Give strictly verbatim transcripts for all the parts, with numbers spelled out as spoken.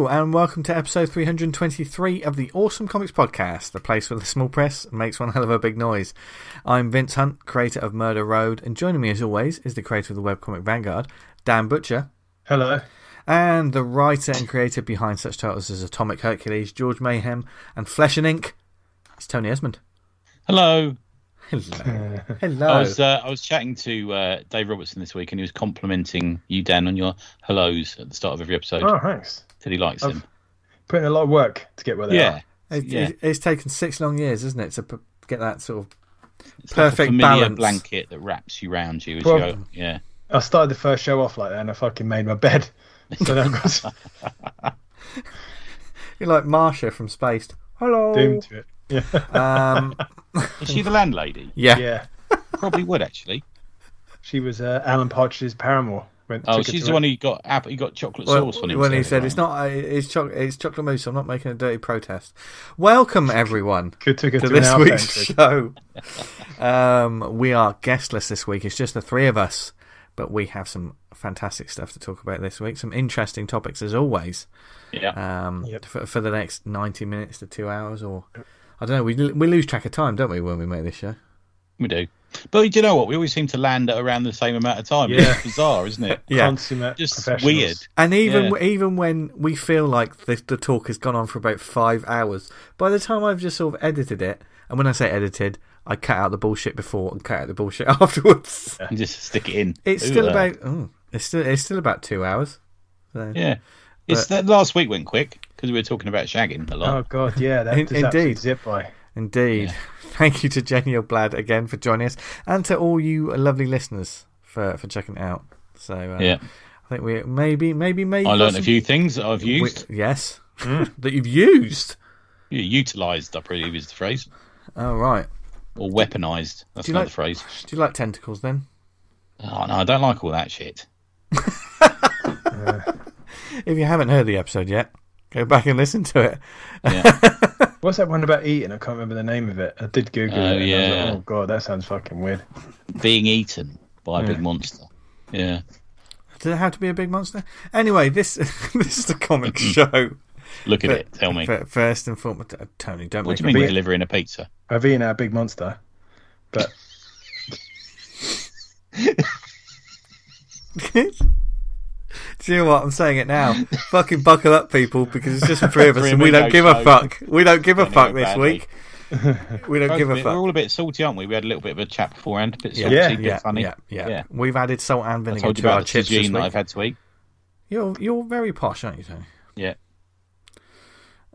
Hello and welcome to episode three hundred twenty-three of the Awesome Comics Podcast, the place where the small press makes one hell of a big noise. I'm Vince Hunt, creator of Murder Road, and joining me as always is the creator of the webcomic Vanguard, Dan Butcher. Hello. And the writer and creator behind such titles as Atomic Hercules, George Mayhem, and Flesh and Ink, it's Tony Esmond. Hello. Hello. Hello. I was uh, I was chatting to uh, Dave Robertson this week, and he was complimenting you, Dan, on your hellos at the start of every episode. Oh, thanks. Till he likes I've them. Putting a lot of work to get where they yeah. are. It, yeah, it's taken six long years, isn't it, to p- get that sort of it's perfect like a familiar balance blanket that wraps you round you as well, you go. Yeah. I started the first show off like that, and I fucking made my bed. So then I've got. You're like Marsha from Spaced. Hello. Doomed to it. Yeah. Um, is she the landlady? Yeah, yeah. Probably would actually. She was uh, Alan Potts' paramour. Went, oh, she's the one who got apple, he got chocolate well, sauce on him. When he said, right? "It's not, it's, cho- it's chocolate mousse. I'm not making a dirty protest." Welcome everyone to, to this week's show. um, we are guestless this week. It's just the three of us, but we have some fantastic stuff to talk about this week. Some interesting topics as always. Yeah. Um, yep. for, for the next ninety minutes to two hours or. I don't know, we we lose track of time, don't we, when we make this show? We do. But do you know what? We always seem to land at around the same amount of time. Yeah. It's bizarre, isn't it? Yeah. Consummate just weird. And even yeah. even when we feel like the, the talk has gone on for about five hours, by the time I've just sort of edited it, and when I say edited, I cut out the bullshit before and cut out the bullshit afterwards. Yeah. And just stick it in. It's Ooh, still uh, about oh, it's still it's still about two hours. So, yeah. But, it's that last week went quick. Because we were talking about shagging a lot. Oh, God, yeah. That In, indeed. Zip by. Indeed. Yeah. Thank you to Jenny O'Blad again for joining us and to all you lovely listeners for, for checking it out. So, uh, yeah. I think we maybe, maybe, maybe. I learned some... a few things that I've used. We, yes. Mm. That you've used. Yeah, utilised, I believe is the phrase. Oh, right. Or weaponised. That's another like, phrase. Do you like tentacles then? Oh, no, I don't like all that shit. Yeah. If you haven't heard the episode yet, go back and listen to it. Yeah. What's that one about eating? I can't remember the name of it. I did Google oh, it. And yeah. I was like, oh, God, that sounds fucking weird. Being eaten by a yeah. big monster. Yeah. Does it have to be a big monster? Anyway, this this is the comic show. Look at but, it. Tell me. First and foremost, Tony, don't What do you mean we're delivering a pizza? I've eaten a big monster, but... Do you know what? I'm saying it now. Fucking buckle up, people, because it's just the three of us, and we don't give a fuck. We don't give a fuck this week. We don't give a fuck. We're all a bit salty, aren't we? We had a little bit of a chat beforehand, a bit salty, yeah, a bit yeah, funny. Yeah, yeah, yeah. We've added salt and vinegar I told you to about our chips this week. That I've had to eat. You're you're very posh, aren't you, Tony? Yeah.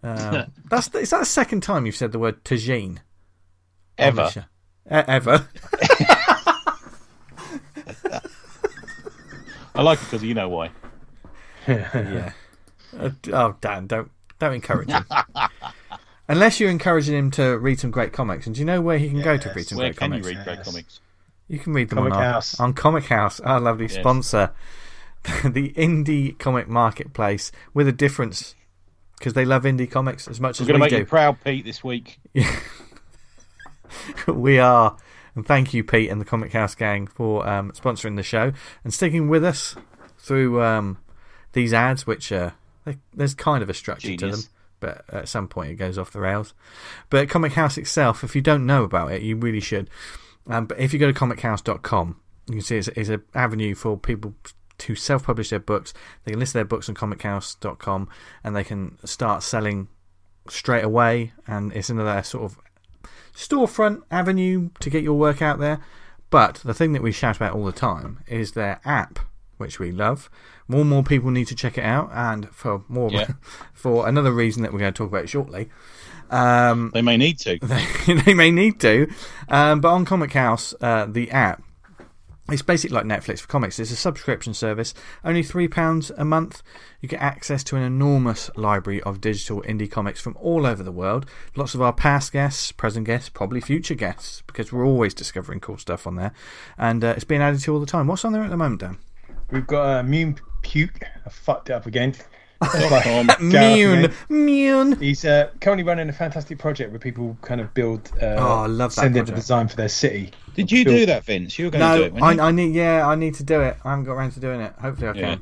Um, that's is that the second time you've said the word tagine? Ever, oh, uh, ever. I like it because you know why. Yeah. Uh, oh, Dan, don't don't encourage him. Unless you're encouraging him to read some great comics. And do you know where he can yes. go to read some where great comics? Where can you read great yes. comics? You can read them Comic on, House. Our, on Comic House, our lovely yes. sponsor. The indie comic marketplace with a difference because they love indie comics as much We're as we do. We're going to make you proud, Pete, this week. We are. And thank you, Pete and the Comic House gang, for um, sponsoring the show and sticking with us through... Um, These ads, which uh, they, there's kind of a structure Genius. to them, but at some point it goes off the rails. But Comic House itself, if you don't know about it, you really should. Um, but if you go to comic house dot com, you can see it's, it's an avenue for people to self-publish their books. They can list their books on comic house dot com, and they can start selling straight away. And it's another sort of storefront avenue to get your work out there. But the thing that we shout about all the time is their app, which we love. More and more people need to check it out, and for more yeah. for another reason that we're going to talk about shortly. Um, they may need to. They, they may need to. Um, but on Comic House, uh, the app, it's basically like Netflix for comics. It's a subscription service, only three pounds a month. You get access to an enormous library of digital indie comics from all over the world. Lots of our past guests, present guests, probably future guests, because we're always discovering cool stuff on there. And uh, it's being added to all the time. What's on there at the moment, Dan? We've got uh, Mune Puke. I fucked it up again. Mune. Mune. He's uh, currently running a fantastic project where people kind of build. Uh, oh, I love that. Send in the design for their city. Did you build. do that, Vince? You were going no, to do it. No, I, I need. Yeah, I need to do it. I haven't got around to doing it. Hopefully, I yeah.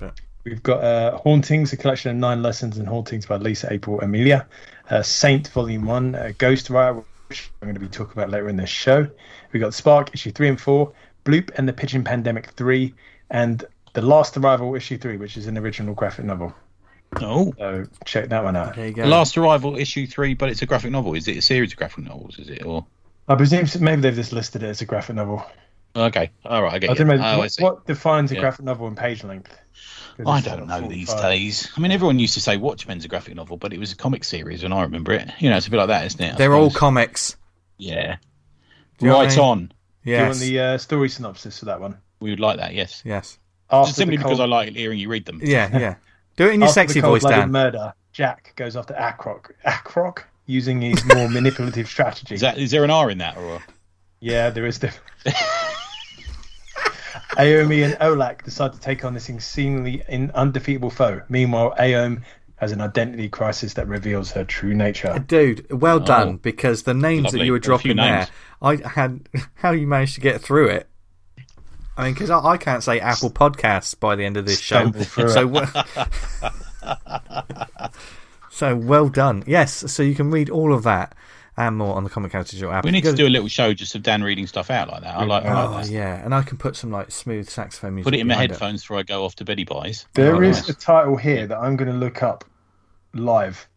can. But We've got uh, Hauntings, a collection of nine lessons in hauntings by Lisa April Amelia. Uh, Saint Volume one, uh, Ghost Rider, which I'm going to be talking about later in this show. We've got Spark, issue three and four, Bloop and the Pigeon Pandemic three, and The Last Arrival, issue three, which is an original graphic novel. Oh. So check that one out. There you go. The Last Arrival, issue three, but it's a graphic novel. Is it a series of graphic novels, is it? Or I presume maybe they've just listed it as a graphic novel. Okay. All right, I get I don't you. Know, oh, what, I what defines a yeah. graphic novel in page length? I don't know these five. days. I mean, everyone used to say Watchmen's a graphic novel, but it was a comic series when I remember it. You know, it's a bit like that, isn't it? I They're suppose. all comics. Yeah. Do right I mean? on. Yes. Do you want the uh, story synopsis for that one? We would like that, yes. Yes. Just simply cold... because I like hearing you read them. Yeah, yeah. Do it in your after sexy the voice, Dan. Murder, Jack goes after Akroc. Akroc using his more manipulative strategy. Is, that, is there an R in that? Or? Yeah, there is definitely. Aomi and Olak decide to take on this seemingly undefeatable foe. Meanwhile, Aomi has an identity crisis that reveals her true nature. Dude, well oh, done, because the names lovely. that you were dropping there, I had how you managed to get through it. I mean, because I, I can't say Apple Podcasts by the end of this Stumble show. So, well, so well done. Yes, so you can read all of that. And more on the Comic House digital app. We need because... to do a little show just of Dan reading stuff out like that. I like, oh, I like that. Yeah, and I can put some like smooth saxophone music. Put it in my headphones it. before I go off to Betty Buys. There oh, is nice. a title here that I'm going to look up live.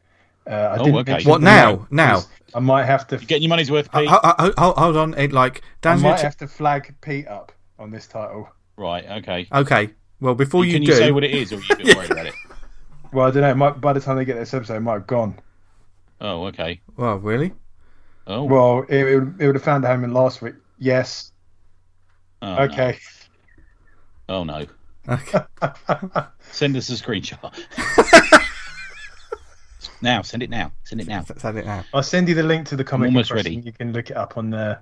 Uh, I oh, didn't okay. What now? Now I might have to. You're getting your money's worth, Pete. I, I, I, hold on, it like Dan's I might have to... to flag Pete up on this title. Right. Okay. Okay. Well, before you, you can do, you say what it is, or are you a bit worried about it? Well, I don't know. Might, by the time they get this episode, it might have gone. Oh, okay. Well, really? Oh. Well, it, it, it would have found a home in last week. Yes. Oh, okay. No. Oh, no. Okay. Send us a screenshot. Now, send it now. Send it now. Send it now. I'll send you the link to the comic. I'm almost ready. You can look it up on there.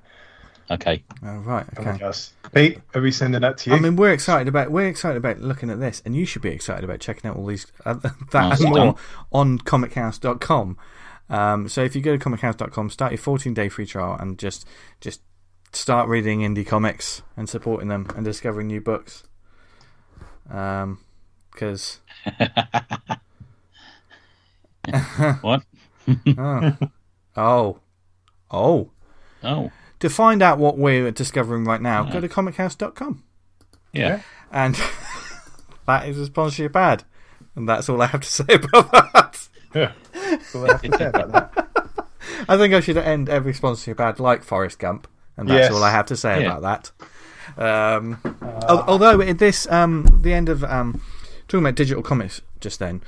Okay. Oh, right. Okay. Pete, are we sending that to you? I mean, we're excited about we're excited about looking at this, and you should be excited about checking out all these uh, that nice and more done. on comic house dot com. Um, so if you go to comic house dot com, start your fourteen day free trial, and just just start reading indie comics and supporting them and discovering new books. Um, because what? oh. oh, oh, oh. To find out what we're discovering right now, yeah. go to comic house dot com. Yeah. And that is a sponsorship ad. And that's all I have to say about that. Yeah. That's all I have to say about that. I think I should end every sponsorship ad like Forrest Gump. And that's yes. all I have to say yeah. about that. Um, uh, although, in this, um, the end of um, talking about digital comics just then.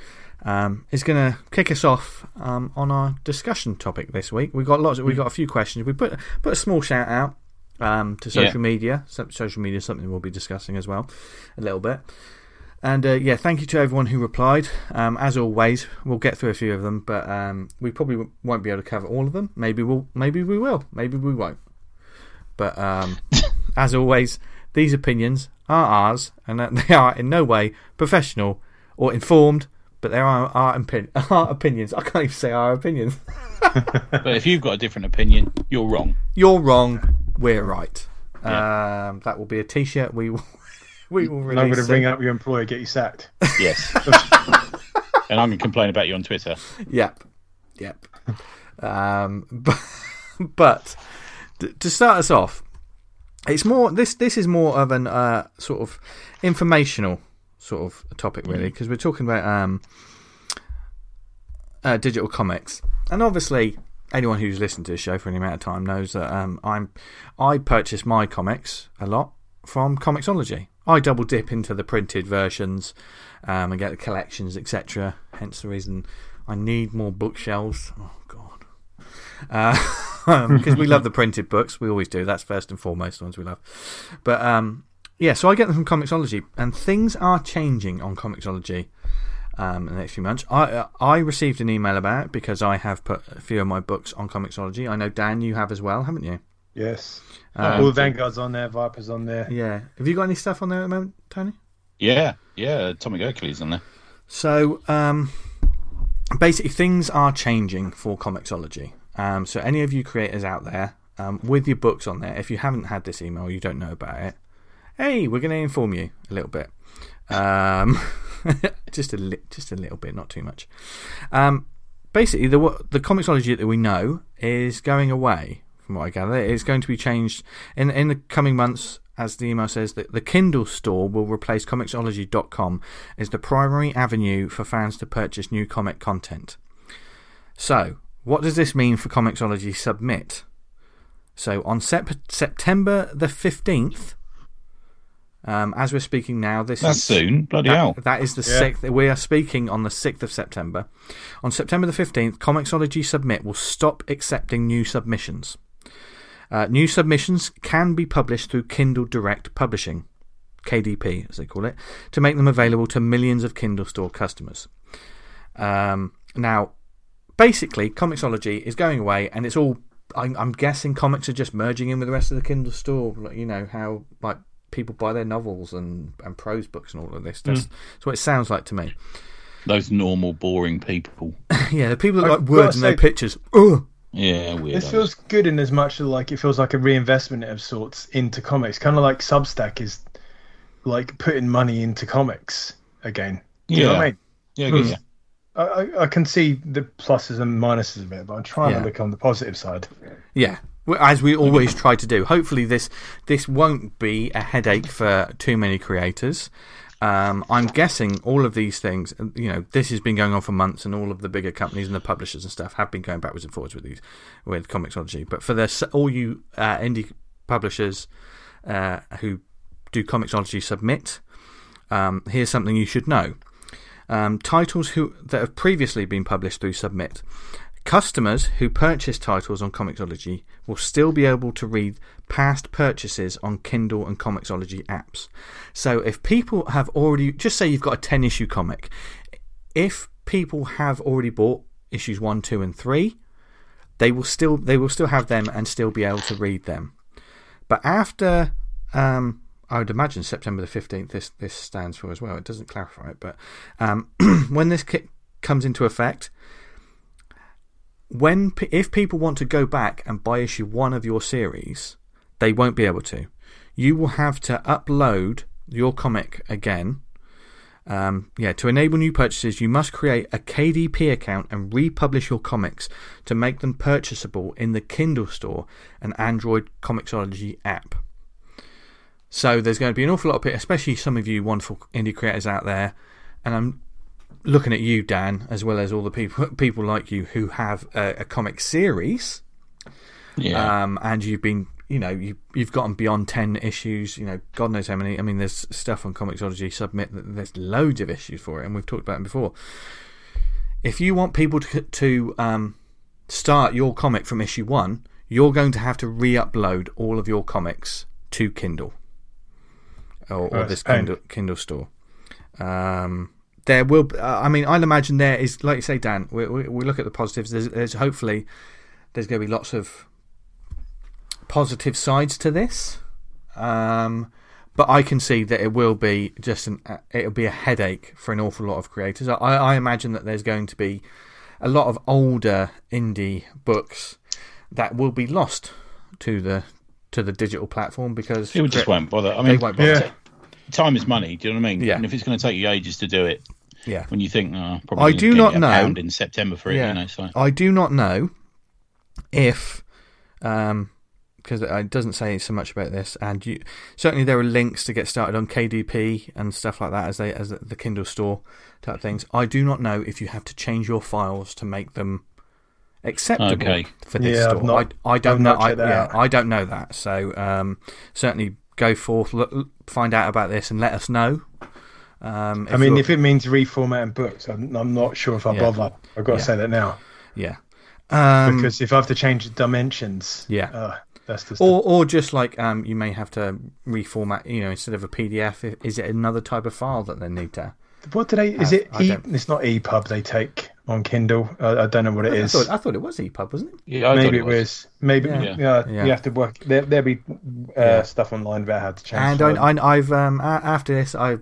Um, is going to kick us off um, on our discussion topic this week. We got lots. We got a few questions. We put put a small shout out um, to social yeah. media. So, social media is something we'll be discussing as well, a little bit. And uh, yeah, thank you to everyone who replied. Um, as always, we'll get through a few of them, but um, we probably won't be able to cover all of them. Maybe we'll. Maybe we will. Maybe we won't. But um, as always, these opinions are ours, and they are in no way professional or informed. But there are our, opin- our opinions. I can't even say our opinions. But if you've got a different opinion, you're wrong. You're wrong. We're right. Yeah. Um, that will be a T-shirt. We will. We will release. And I'm going to ring up your employer, get you sacked. Yes. And I'm going to complain about you on Twitter. Yep. Yep. Um, but but to start us off, it's more. This this is more of an uh, sort of informational. sort of topic really because mm-hmm. we're talking about um, uh, digital comics, and obviously anyone who's listened to this show for any amount of time knows that um, I'm I purchase my comics a lot from Comixology. I double dip into the printed versions um, and get the collections, etc., hence the reason I need more bookshelves. Oh god because uh, we love the printed books, we always do. That's first and foremost the ones we love, but um yeah, so I get them from Comixology, and things are changing on Comixology um, in the next few months. I I received an email about it because I have put a few of my books on Comixology. I know, Dan, you have as well, haven't you? Yes. Um, All Vanguard's on there, Viper's on there. Yeah. Have you got any stuff on there at the moment, Tony? Yeah, yeah, Atomic Hercules on there. So um, basically things are changing for Comixology. Um, so any of you creators out there um, with your books on there, if you haven't had this email, you don't know about it. Hey, we're going to inform you a little bit. Um, just a li- just a little bit, not too much. Um, basically, the the Comixology that we know is going away. From what I gather, it's going to be changed in in the coming months. As the email says, that the Kindle store will replace comicsology dot com as the primary avenue for fans to purchase new comic content. So, what does this mean for Comixology Submit? So, on sep- September the fifteenth, um, as we're speaking now, this that's is, soon. Bloody that, hell! That is the yeah. sixth. We are speaking on the sixth of September. On September the fifteenth, Comixology Submit will stop accepting new submissions. Uh, new submissions can be published through Kindle Direct Publishing, K D P as they call it, to make them available to millions of Kindle store customers. Um, now, basically, Comixology is going away, and it's all. I'm, I'm guessing comics are just merging in with the rest of the Kindle store. Like, you know how like people buy their novels and, and prose books and all of this. That's, mm. that's what it sounds like to me. Those normal, boring people. Yeah, the people that like I've words and say- no pictures. Ugh. Yeah, weird. This feels good in as much as like it feels like a reinvestment of sorts into comics, kind of like Substack is like putting money into comics again. Do yeah, you know what I mean? Yeah, mm. yeah. I, I can see the pluses and minuses of it, but I'm trying yeah. to look on the positive side. Yeah, as we always try to do. Hopefully, this this won't be a headache for too many creators. Um, I'm guessing all of these things, you know, this has been going on for months, and all of the bigger companies and the publishers and stuff have been going backwards and forwards with these, with Comixology. But for the, all you uh, indie publishers uh, who do Comixology Submit, um, here's something you should know. Um, titles who that have previously been published through Submit, customers who purchase titles on Comixology will still be able to read past purchases on Kindle and Comixology apps. So if people have already, just say you've got a ten issue comic, if people have already bought issues one, two and three, they will still they will still have them and still be able to read them. But after um, I would imagine September the fifteenth this, this stands for as well, it doesn't clarify it, but um, when this kit comes into effect, When if people want to go back and buy issue one of your series, they won't be able to. You will have to upload your comic again. Um, yeah, to enable new purchases, you must create a K D P account and republish your comics to make them purchasable in the Kindle store and Android Comixology app. So there's going to be an awful lot of people, especially some of you wonderful indie creators out there, and I'm looking at you, Dan, as well as all the people people like you who have a, a comic series, yeah. um, and you've been, you know, you, you've gotten beyond ten issues. You know, God knows how many. I mean, there's stuff on Comixology Submit. There's loads of issues for it, and we've talked about them before. If you want people to to um, start your comic from issue one, you're going to have to re-upload all of your comics to Kindle or, or this Kindle, Kindle store. Um. There will, uh, I mean, I'll imagine there is, like you say, Dan. We, we, we look at the positives. There's, there's hopefully there's going to be lots of positive sides to this, um, but I can see that it will be just an uh, it'll be a headache for an awful lot of creators. I, I imagine that there's going to be a lot of older indie books that will be lost to the to the digital platform because people just won't bother. I mean, they won't bother. Yeah. Time is money. Do you know what I mean? Yeah. And if it's going to take you ages to do it. Yeah. When you think, oh, probably I do not know. Pound in September for it, yeah. you know. So. I do not know if, um, because it doesn't say so much about this, and you certainly there are links to get started on K D P and stuff like that as they as the Kindle store type things. I do not know if you have to change your files to make them acceptable okay. for this yeah, store. Not, I, I don't know. I, yeah, I don't know that. So um, certainly. Go forth, look, find out about this, and let us know. Um, I mean, if it means reformatting books, I'm, I'm not sure if I yeah. bother. I've got yeah. to say that now. Yeah, um, because if I have to change the dimensions, yeah, uh, that's the or or just like um, you may have to reformat. You know, instead of a P D F, is it another type of file that they need to? What do they? Is it? I, e, I it's not EPUB. They take on Kindle. I, I don't know what it I is. Thought, I thought it was EPUB, wasn't it? Yeah, I maybe it was. was. Maybe yeah. Yeah. Yeah. You have to work. There, there'll be uh, yeah. stuff online about how to change. And I, I, I've um, after this, I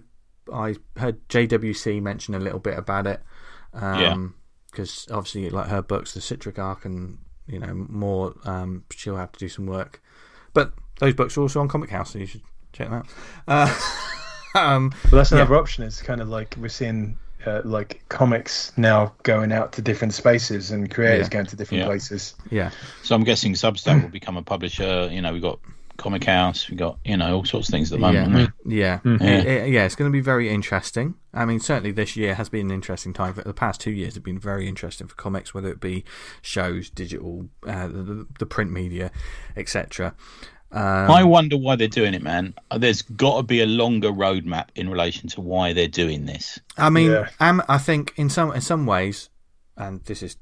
I heard J W C mention a little bit about it. Um because yeah. obviously, like her books, the Citric Arc, and you know more, um, she'll have to do some work. But those books are also on Comic House, so you should check them out. Uh, um, well, that's another yeah. option. It's kind of like we're seeing uh, like comics now going out to different spaces and creators yeah. going to different yeah. places. Yeah. So I'm guessing Substack will become a publisher. You know, we've got Comic House, we've got, you know, all sorts of things at the moment. Yeah. Yeah. Yeah. It, it, yeah. It's going to be very interesting. I mean, certainly this year has been an interesting time. The past two years have been very interesting for comics, whether it be shows, digital, uh, the, the print media, et cetera. Um, I wonder why they're doing it, man. There's got to be a longer roadmap in relation to why they're doing this. I mean, yeah. um, I think in some in some ways, and this is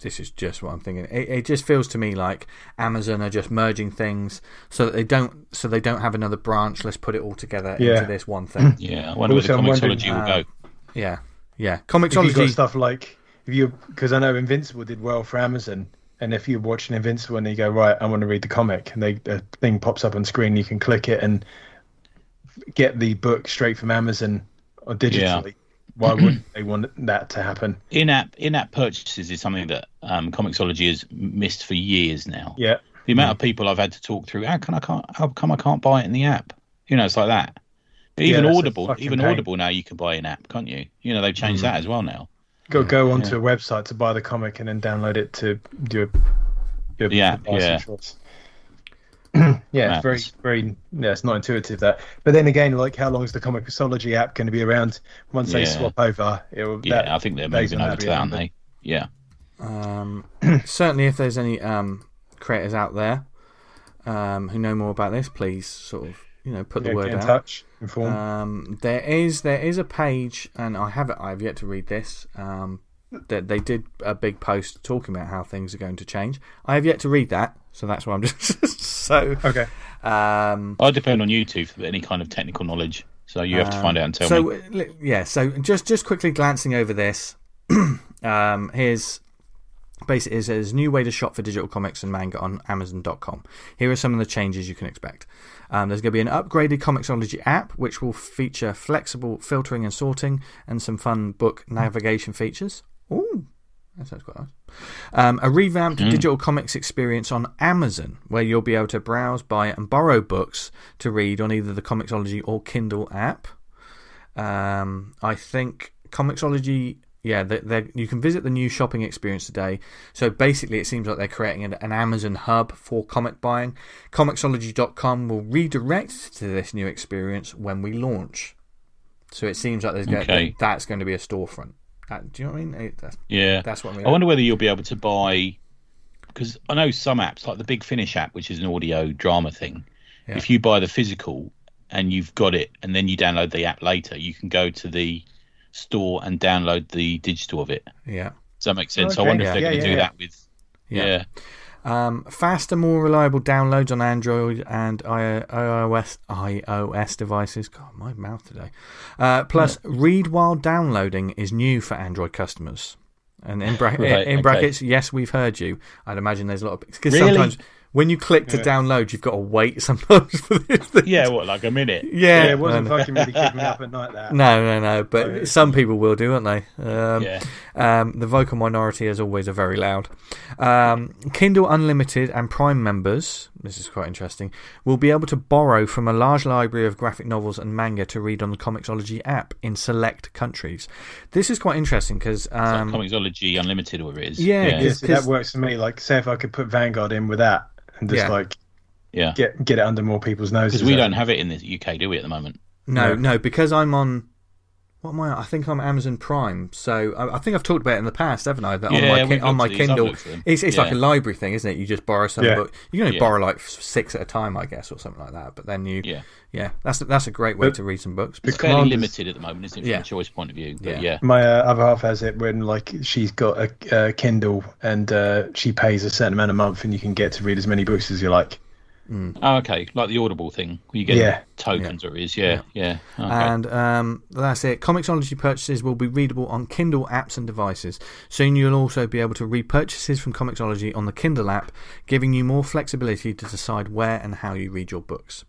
this is just what I'm thinking. It, it just feels to me like Amazon are just merging things so that they don't so they don't have another branch. Let's put it all together yeah. into this one thing. Yeah, I wonder also, where the Comixology will go. Uh, yeah, yeah, Comixology. If you've got stuff like if you because I know Invincible did well for Amazon. And if you're watching Invincible and you go, right, I want to read the comic, and they, a thing pops up on screen, you can click it and get the book straight from Amazon or digitally. Yeah. Why would they want that to happen? In-app in-app purchases is something that um, Comixology has missed for years now. Yeah, the amount yeah. of people I've had to talk through, how can I can't how come I can't buy it in the app? You know, it's like that. Even yeah, Audible, even pain. Audible now you can buy in-app, can't you? You know, they've changed mm. that as well now. Go go onto yeah. a website to buy the comic and then download it to do a yeah yeah yeah. It's very very yeah. It's not intuitive that. But then again, like how long is the Comixology app going to be around? Once yeah. they swap over, it'll, yeah, that, I think they're moving over to that, aren't they? Yeah. Um, certainly, if there's any um, creators out there um, who know more about this, please sort of. You know, put yeah, the word get in out. Touch, inform. Um, there is there is a page, and I haven't I've yet to read this. Um, that they did a big post talking about how things are going to change. I have yet to read that, so that's why I'm just so okay. Um, I depend on YouTube for any kind of technical knowledge, so you have um, to find out and tell so, me. So yeah, so just just quickly glancing over this, um, here's. Basically, is there's a new way to shop for digital comics and manga on Amazon dot com. Here are some of the changes you can expect. Um, there's going to be an upgraded Comixology app, which will feature flexible filtering and sorting and some fun book navigation features. Ooh, that sounds quite nice. Um, a revamped mm. digital comics experience on Amazon, where you'll be able to browse, buy, and borrow books to read on either the Comixology or Kindle app. Um, I think Comixology... Yeah, they're, they're, you can visit the new shopping experience today. So basically, it seems like they're creating an, an Amazon hub for comic buying. Comixology dot com will redirect to this new experience when we launch. So it seems like there's okay. going, that's going to be a storefront. That, do you know what I mean? It, that's, yeah. That's what I mean. I wonder whether you'll be able to buy... Because I know some apps, like the Big Finish app, which is an audio drama thing, yeah. if you buy the physical and you've got it and then you download the app later, you can go to the... store and download the digital of it. Yeah. Does that make sense? Okay, I wonder yeah. if they're yeah, going to yeah, do yeah. that with... Yeah. yeah. Um, faster, more reliable downloads on Android and iOS iOS devices. God, my mouth today. Uh, plus, yeah. read while downloading is new for Android customers. And in, bra- right, in brackets, okay. yes, we've heard you. I'd imagine there's a lot of... Because really? sometimes when you click to yeah. download, you've got to wait sometimes for this thing. Yeah, what, like a minute? Yeah. yeah it wasn't fucking really keeping me up at night, that. No, no, no. But oh, some people will do, aren't they? Um, yeah. Um, the vocal minority, as always, are very loud. Um, Kindle Unlimited and Prime members, this is quite interesting, will be able to borrow from a large library of graphic novels and manga to read on the Comixology app in select countries. This is quite interesting because... Um, like Comixology Unlimited, or it is. Yeah. yeah. Cause, cause, that works for me. Like, say if I could put Vanguard in with that. And just yeah. like yeah. get get it under more people's noses. Because we don't have it in the U K, do we, at the moment? No, no, no because I'm on... What am I on? I think I'm Amazon Prime. So I, I think I've talked about it in the past, haven't I? That yeah, on my, on my Kindle... It's, it's yeah. like a library thing, isn't it? You just borrow some yeah. book. You can only yeah. borrow like six at a time, I guess, or something like that. But then you... Yeah, yeah that's, that's a great way but, to read some books. It's fairly limited at the moment, isn't it, from yeah. a choice point of view? But, yeah. yeah. My uh, other half has it when like she's got a uh, Kindle and uh, she pays a certain amount a month and you can get to read as many books as you like. Mm. Oh, okay, like the Audible thing, you get yeah. tokens, yeah. or it is, yeah, yeah. yeah. Okay. And um, that's it. Comixology purchases will be readable on Kindle apps and devices. Soon you'll also be able to repurchases from Comixology on the Kindle app, giving you more flexibility to decide where and how you read your books.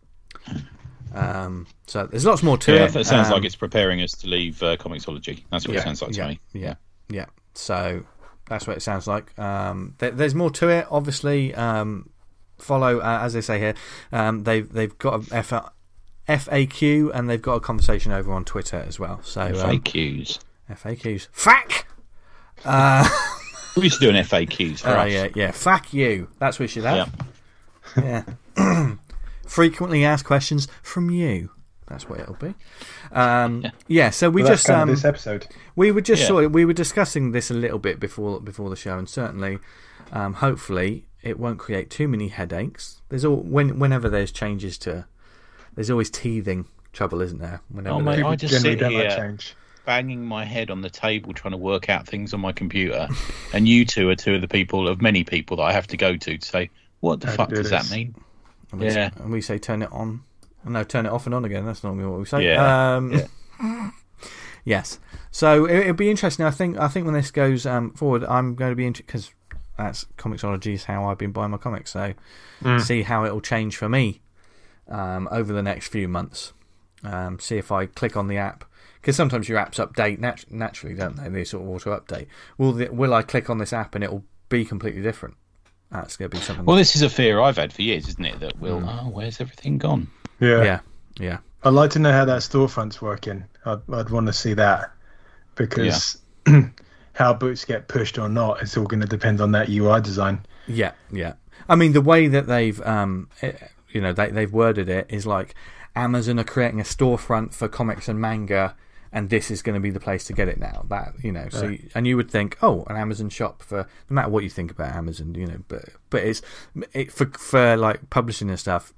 Um, so there's lots more to yeah, it. Yeah, it sounds um, like it's preparing us to leave uh, Comixology. That's what yeah, it sounds like yeah, to me. Yeah, yeah. So that's what it sounds like. Um, th- there's more to it, obviously. Um, Follow, uh, as they say here, um, they've they've got an effort F A Q, and they've got a conversation over on Twitter as well. So um, F A Qs. F A Qs. F A Q! Uh, we used to do an F A Qs for uh, us. Yeah, yeah. F A Q you. That's what we should have. Yeah. yeah. Frequently asked questions from you. That's what it'll be. Um, yeah. yeah, so we well, just um, this episode we were just yeah. sort of, we were discussing this a little bit before before the show, and certainly, um, hopefully, it won't create too many headaches. There's all when whenever there's changes to, there's always teething trouble, isn't there? Whenever oh, mate, I just sit here like change. banging my head on the table trying to work out things on my computer, and you two are two of the people of many people that I have to go to to say, what the How fuck do does this? that mean? And we, yeah, and we say turn it on. No, turn it off and on again. That's normally what we say. Yeah. Um, yeah. yes. So it, it'll be interesting. I think. I think when this goes um, forward, I'm going to be interested because that's Comixology is how I've been buying my comics. So mm. see how it'll change for me um, over the next few months. Um, see if I click on the app, because sometimes your apps update nat- naturally, don't they? They sort of auto update. Will the, Will I click on this app and it will be completely different? That's going to be something. Well, that... this is a fear I've had for years, isn't it? That we'll. Mm. Oh, where's everything gone? Yeah. yeah, yeah. I'd like to know how that storefront's working. I'd, I'd want to see that, because yeah. how boots get pushed or not, it's all going to depend on that U I design. Yeah, yeah. I mean, the way that they've, um, it, you know, they, they've worded it is like Amazon are creating a storefront for comics and manga, and this is going to be the place to get it now. That you know, so right. you, and you would think, oh, an Amazon shop for no matter what you think about Amazon, you know, but but it's it, for for like publishing and stuff.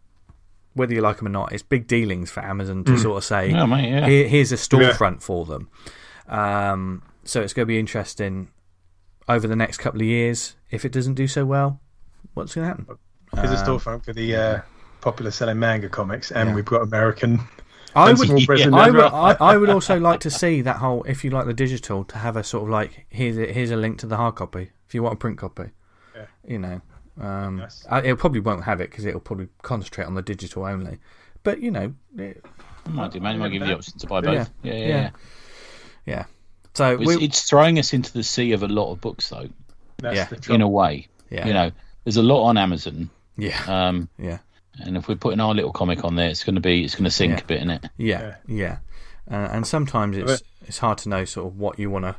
Whether you like them or not, it's big dealings for Amazon to mm. sort of say, oh, mate, yeah. Here, here's a storefront yeah. for them. Um, so it's going to be interesting over the next couple of years. If it doesn't do so well, what's going to happen? There's um, a storefront for the uh, popular selling manga comics, and yeah. we've got American. I would, yeah. I, would I, I would also like to see that whole, if you like the digital, to have a sort of like, here's a, here's a link to the hard copy, if you want a print copy. Yeah. You know. Um, nice. I, it probably won't have it because it'll probably concentrate on the digital only. But you know, it, I might do. Man, might give you the option to buy both. Yeah, yeah, yeah. yeah. yeah. So it's, we, it's throwing us into the sea of a lot of books, though. That's yeah, the trouble. In a way, yeah. You know, there's a lot on Amazon. Yeah, um, yeah. And if we're putting our little comic on there, it's going to be, it's going to sink yeah. a bit, isn't it? Yeah, yeah. yeah. Uh, and sometimes it's it's hard to know sort of what you want to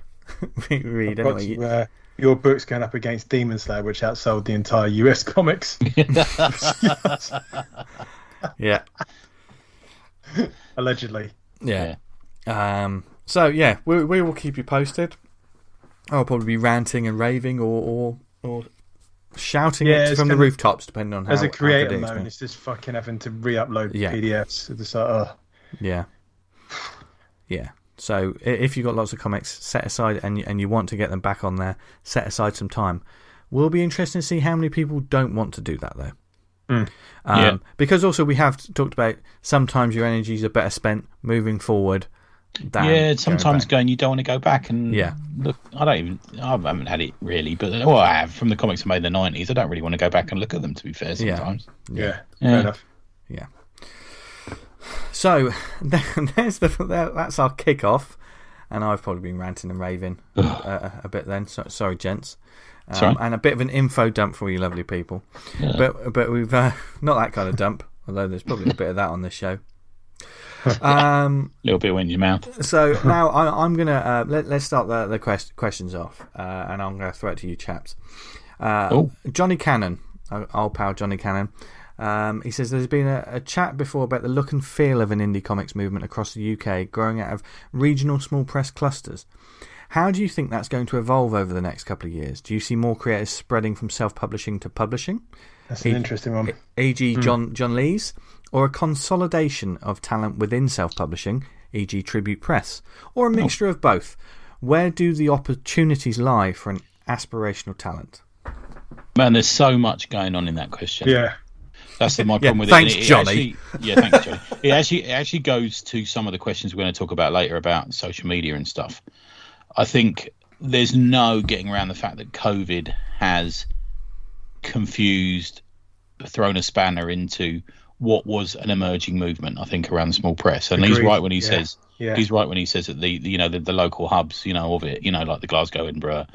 read. Anyway. To, uh, Your book's going up against Demon Slayer, which outsold the entire U S comics. yeah. Allegedly. Yeah. yeah. Um, so, yeah, we, we will keep you posted. I'll probably be ranting and raving or or, or shouting yeah, it from the of, rooftops, depending on how As a creator, man, been. It's just fucking having to re-upload yeah. P D Fs. It's like, oh. Yeah. Yeah. So if you've got lots of comics set aside and and you want to get them back on there, set aside some time. We'll be interested to see how many people don't want to do that, though. Mm. Um, yeah. Because also we have talked about sometimes your energies are better spent moving forward than Yeah, sometimes going, going you don't want to go back. And yeah. look, I don't even, I haven't had it really, but well, I have from the comics I made in the nineties. I don't really want to go back and look at them, to be fair, sometimes. Yeah, yeah. yeah. fair enough. Yeah. So there's the that's our kickoff, and I've probably been ranting and raving a, a bit then. So, sorry, gents, um, sorry. and a bit of an info dump for you, lovely people. Yeah. But but we've uh, not that kind of dump, although there's probably a bit of that on this show. Um, a little bit in your mouth. So now I, I'm gonna uh, let, let's start the the quest, questions off, uh, and I'm gonna throw it to you chaps. Uh, Johnny Cannon, old pal Johnny Cannon. Um, he says there's been a, a chat before about the look and feel of an indie comics movement across the U K growing out of regional small press clusters. How do you think that's going to evolve over the next couple of years? Do you see more creators spreading from self-publishing to publishing? That's an e- interesting one. for example. Hmm. John, John Lees, or a consolidation of talent within self-publishing, for example. Tribute Press, or a mixture oh. of both? Where do the opportunities lie for an aspirational talent? Man, there's so much going on in that question. Yeah. That's my problem yeah, with it. Thanks, it, it Johnny. Actually, yeah, thanks, Johnny. It actually it actually goes to some of the questions we're going to talk about later about social media and stuff. I think there's no getting around the fact that COVID has confused, thrown a spanner into what was an emerging movement. I think around small press, and Agreed. he's right when he yeah. says yeah. he's right when he says that the, the you know the, the local hubs you know of it you know like the Glasgow, Edinburgh,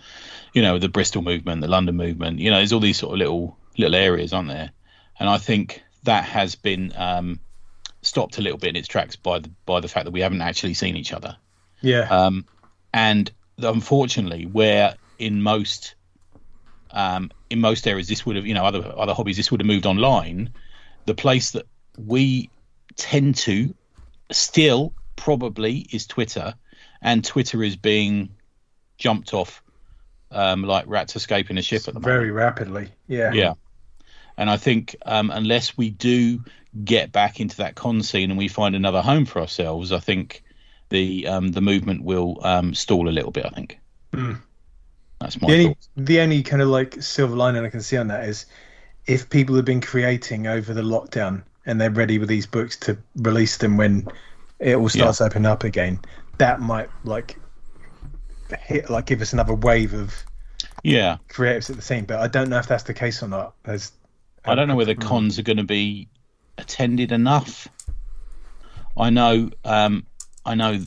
you know the Bristol movement, the London movement. You know, there's all these sort of little little areas, aren't there? And I think that has been um, stopped a little bit in its tracks by the by the fact that we haven't actually seen each other. Yeah. Um, and unfortunately, where in most um, in most areas this would have, you know, other other hobbies this would have moved online, the place that we tend to still probably is Twitter, and Twitter is being jumped off um, like rats escaping a ship at the moment. Very rapidly. Yeah. Yeah. And I think um, unless we do get back into that con scene and we find another home for ourselves, I think the um, the movement will um, stall a little bit, I think. Mm. That's my the only, the only kind of like silver lining I can see on that is if people have been creating over the lockdown and they're ready with these books to release them when it all starts yeah. opening up again, that might like hit, like give us another wave of yeah creatives at the scene. But I don't know if that's the case or not. There's I don't know whether cons are going to be attended enough. I know, um, I know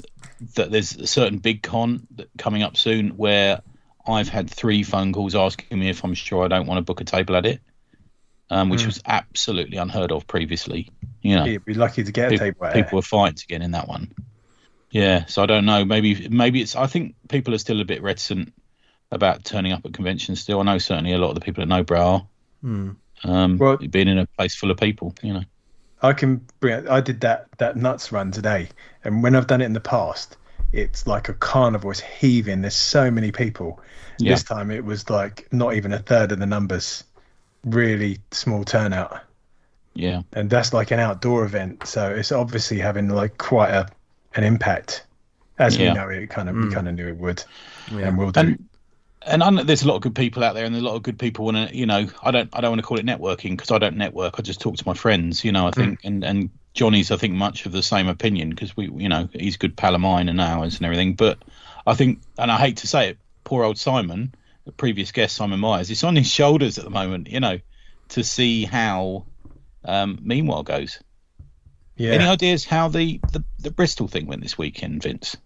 that there's a certain big con that coming up soon where I've had three phone calls asking me if I'm sure I don't want to book a table at it, um, which mm. was absolutely unheard of previously. You know, you'd be lucky to get a people, table at it. People were fighting to get in that one. Yeah, so I don't know. Maybe, maybe it's. I think people are still a bit reticent about turning up at conventions. Still, I know certainly a lot of the people at No Brow are. Mm. Um, well, being in a place full of people, you know. I can bring. I did that that nuts run today, and when I've done it in the past, it's like a carnival. It's heaving. There's so many people. Yeah. This time it was like not even a third of the numbers. Really small turnout. Yeah. And that's like an outdoor event, so it's obviously having like quite a an impact. As yeah. we know, it kind of mm. we kind of knew it would, yeah. and will do. And, And I know there's a lot of good people out there, and a lot of good people want to, you know, I don't, I don't want to call it networking because I don't network. I just talk to my friends, you know. I think, mm. and and Johnny's, I think, much of the same opinion because we, you know, he's a good pal of mine and ours and everything. But I think, and I hate to say it, poor old Simon, the previous guest, Simon Myers, it's on his shoulders at the moment, you know, to see how um, Meanwhile goes. Yeah. Any ideas how the, the the Bristol thing went this weekend, Vince?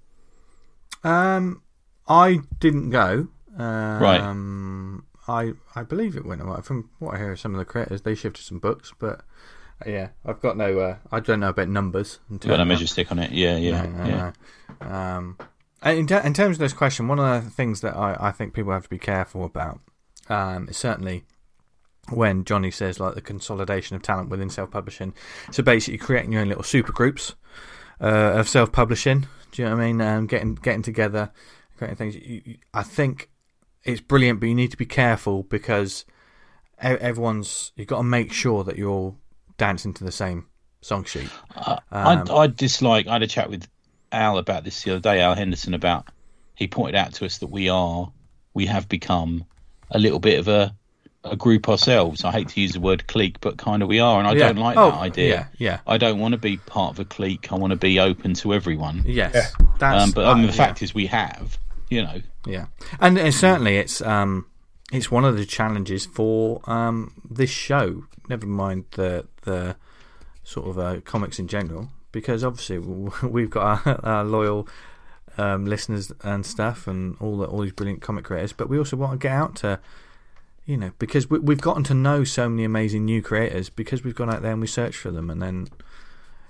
Um, I didn't go. Um, right. I I believe it went away. From what I hear, some of the creators they shifted some books, but uh, yeah, I've got no. Uh, I don't know about numbers. You've got a measure stick on it. Yeah, yeah, no, no, yeah. No. Um, in ter- in terms of this question, one of the things that I, I think people have to be careful about um, is certainly when Johnny says like the consolidation of talent within self-publishing. So basically, creating your own little super groups uh, of self-publishing. Do you know what I mean? Um, getting getting together, creating things. You, you, I think. It's brilliant, but you need to be careful because everyone's. You've got to make sure that you're all dancing to the same song sheet. Um, I, I dislike. I had a chat with Al about this the other day. Al Henderson about he pointed out to us that we are we have become a little bit of a, a group ourselves. I hate to use the word clique, but kind of we are, and I yeah. don't like oh, that idea. Yeah, yeah. I don't want to be part of a clique. I want to be open to everyone. Yes, yeah. that's, um, but um, I mean, the fact yeah. is we have. You know, yeah, and, and certainly it's um it's one of the challenges for um this show. Never mind the the sort of uh, comics in general, because obviously we've got our, our loyal um, listeners and stuff, and all the, all these brilliant comic creators. But we also want to get out to, you know, because we, we've gotten to know so many amazing new creators because we've gone out there and we searched for them, and then.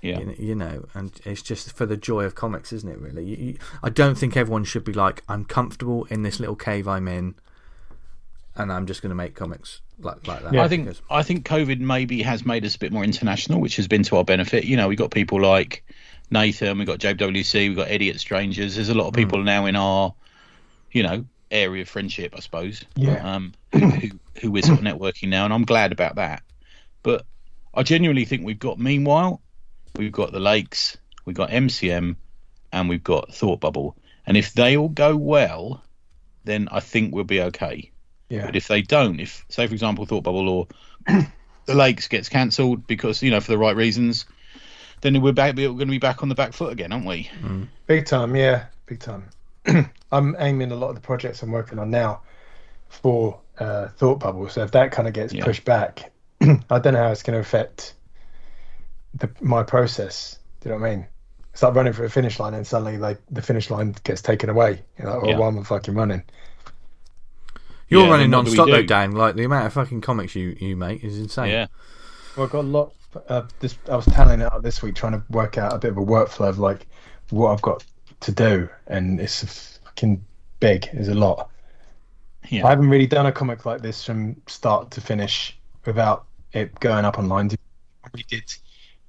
Yeah, you know, and it's just for the joy of comics, isn't it? Really, you, you, I don't think everyone should be like, I'm comfortable in this little cave I'm in, and I'm just going to make comics like like that. Yeah, I think because... I think COVID maybe has made us a bit more international, which has been to our benefit. You know, we got people like Nathan, we got J W C, we got Eddie at Strangers. There's a lot of people mm. now in our, you know, area of friendship, I suppose. Yeah, um, who who we're sort of networking now, and I'm glad about that. But I genuinely think we've got Meanwhile. We've got the Lakes, we've got M C M, and we've got Thought Bubble. And if they all go well, then I think we'll be okay. Yeah. But if they don't, if, say, for example, Thought Bubble or the Lakes gets cancelled because, you know, for the right reasons, then we're, back, we're going to be back on the back foot again, aren't we? Mm. Big time, yeah, big time. I'm aiming a lot of the projects I'm working on now for uh, Thought Bubble. So if that kind of gets yeah. pushed back, I don't know how it's going to affect... The, my process, do you know what I mean? It's like running for a finish line, and suddenly, like the finish line gets taken away. You're like, oh, yeah. why am I fucking running? You're yeah, running non-stop though, Dan. Like the amount of fucking comics you, you make is insane. Yeah. Well, I've got a lot uh, this, I was planning it out this week, trying to work out a bit of a workflow of like what I've got to do, and it's fucking big. It's a lot. Yeah. I haven't really done a comic like this from start to finish without it going up online. We did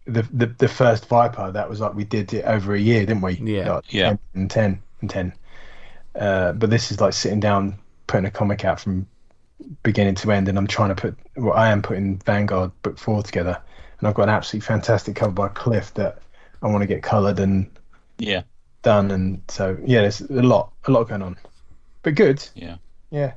the the, the first Viper. That was like, we did it over a year, didn't we? Yeah, like yeah. And ten and ten. Uh, but this is like sitting down, putting a comic out from beginning to end, and I'm trying to put what well, I am putting Vanguard Book Four together, and I've got an absolutely fantastic cover by Cliff that I want to get coloured and yeah done, and so yeah, there's a lot, a lot going on, but good. Yeah. Yeah,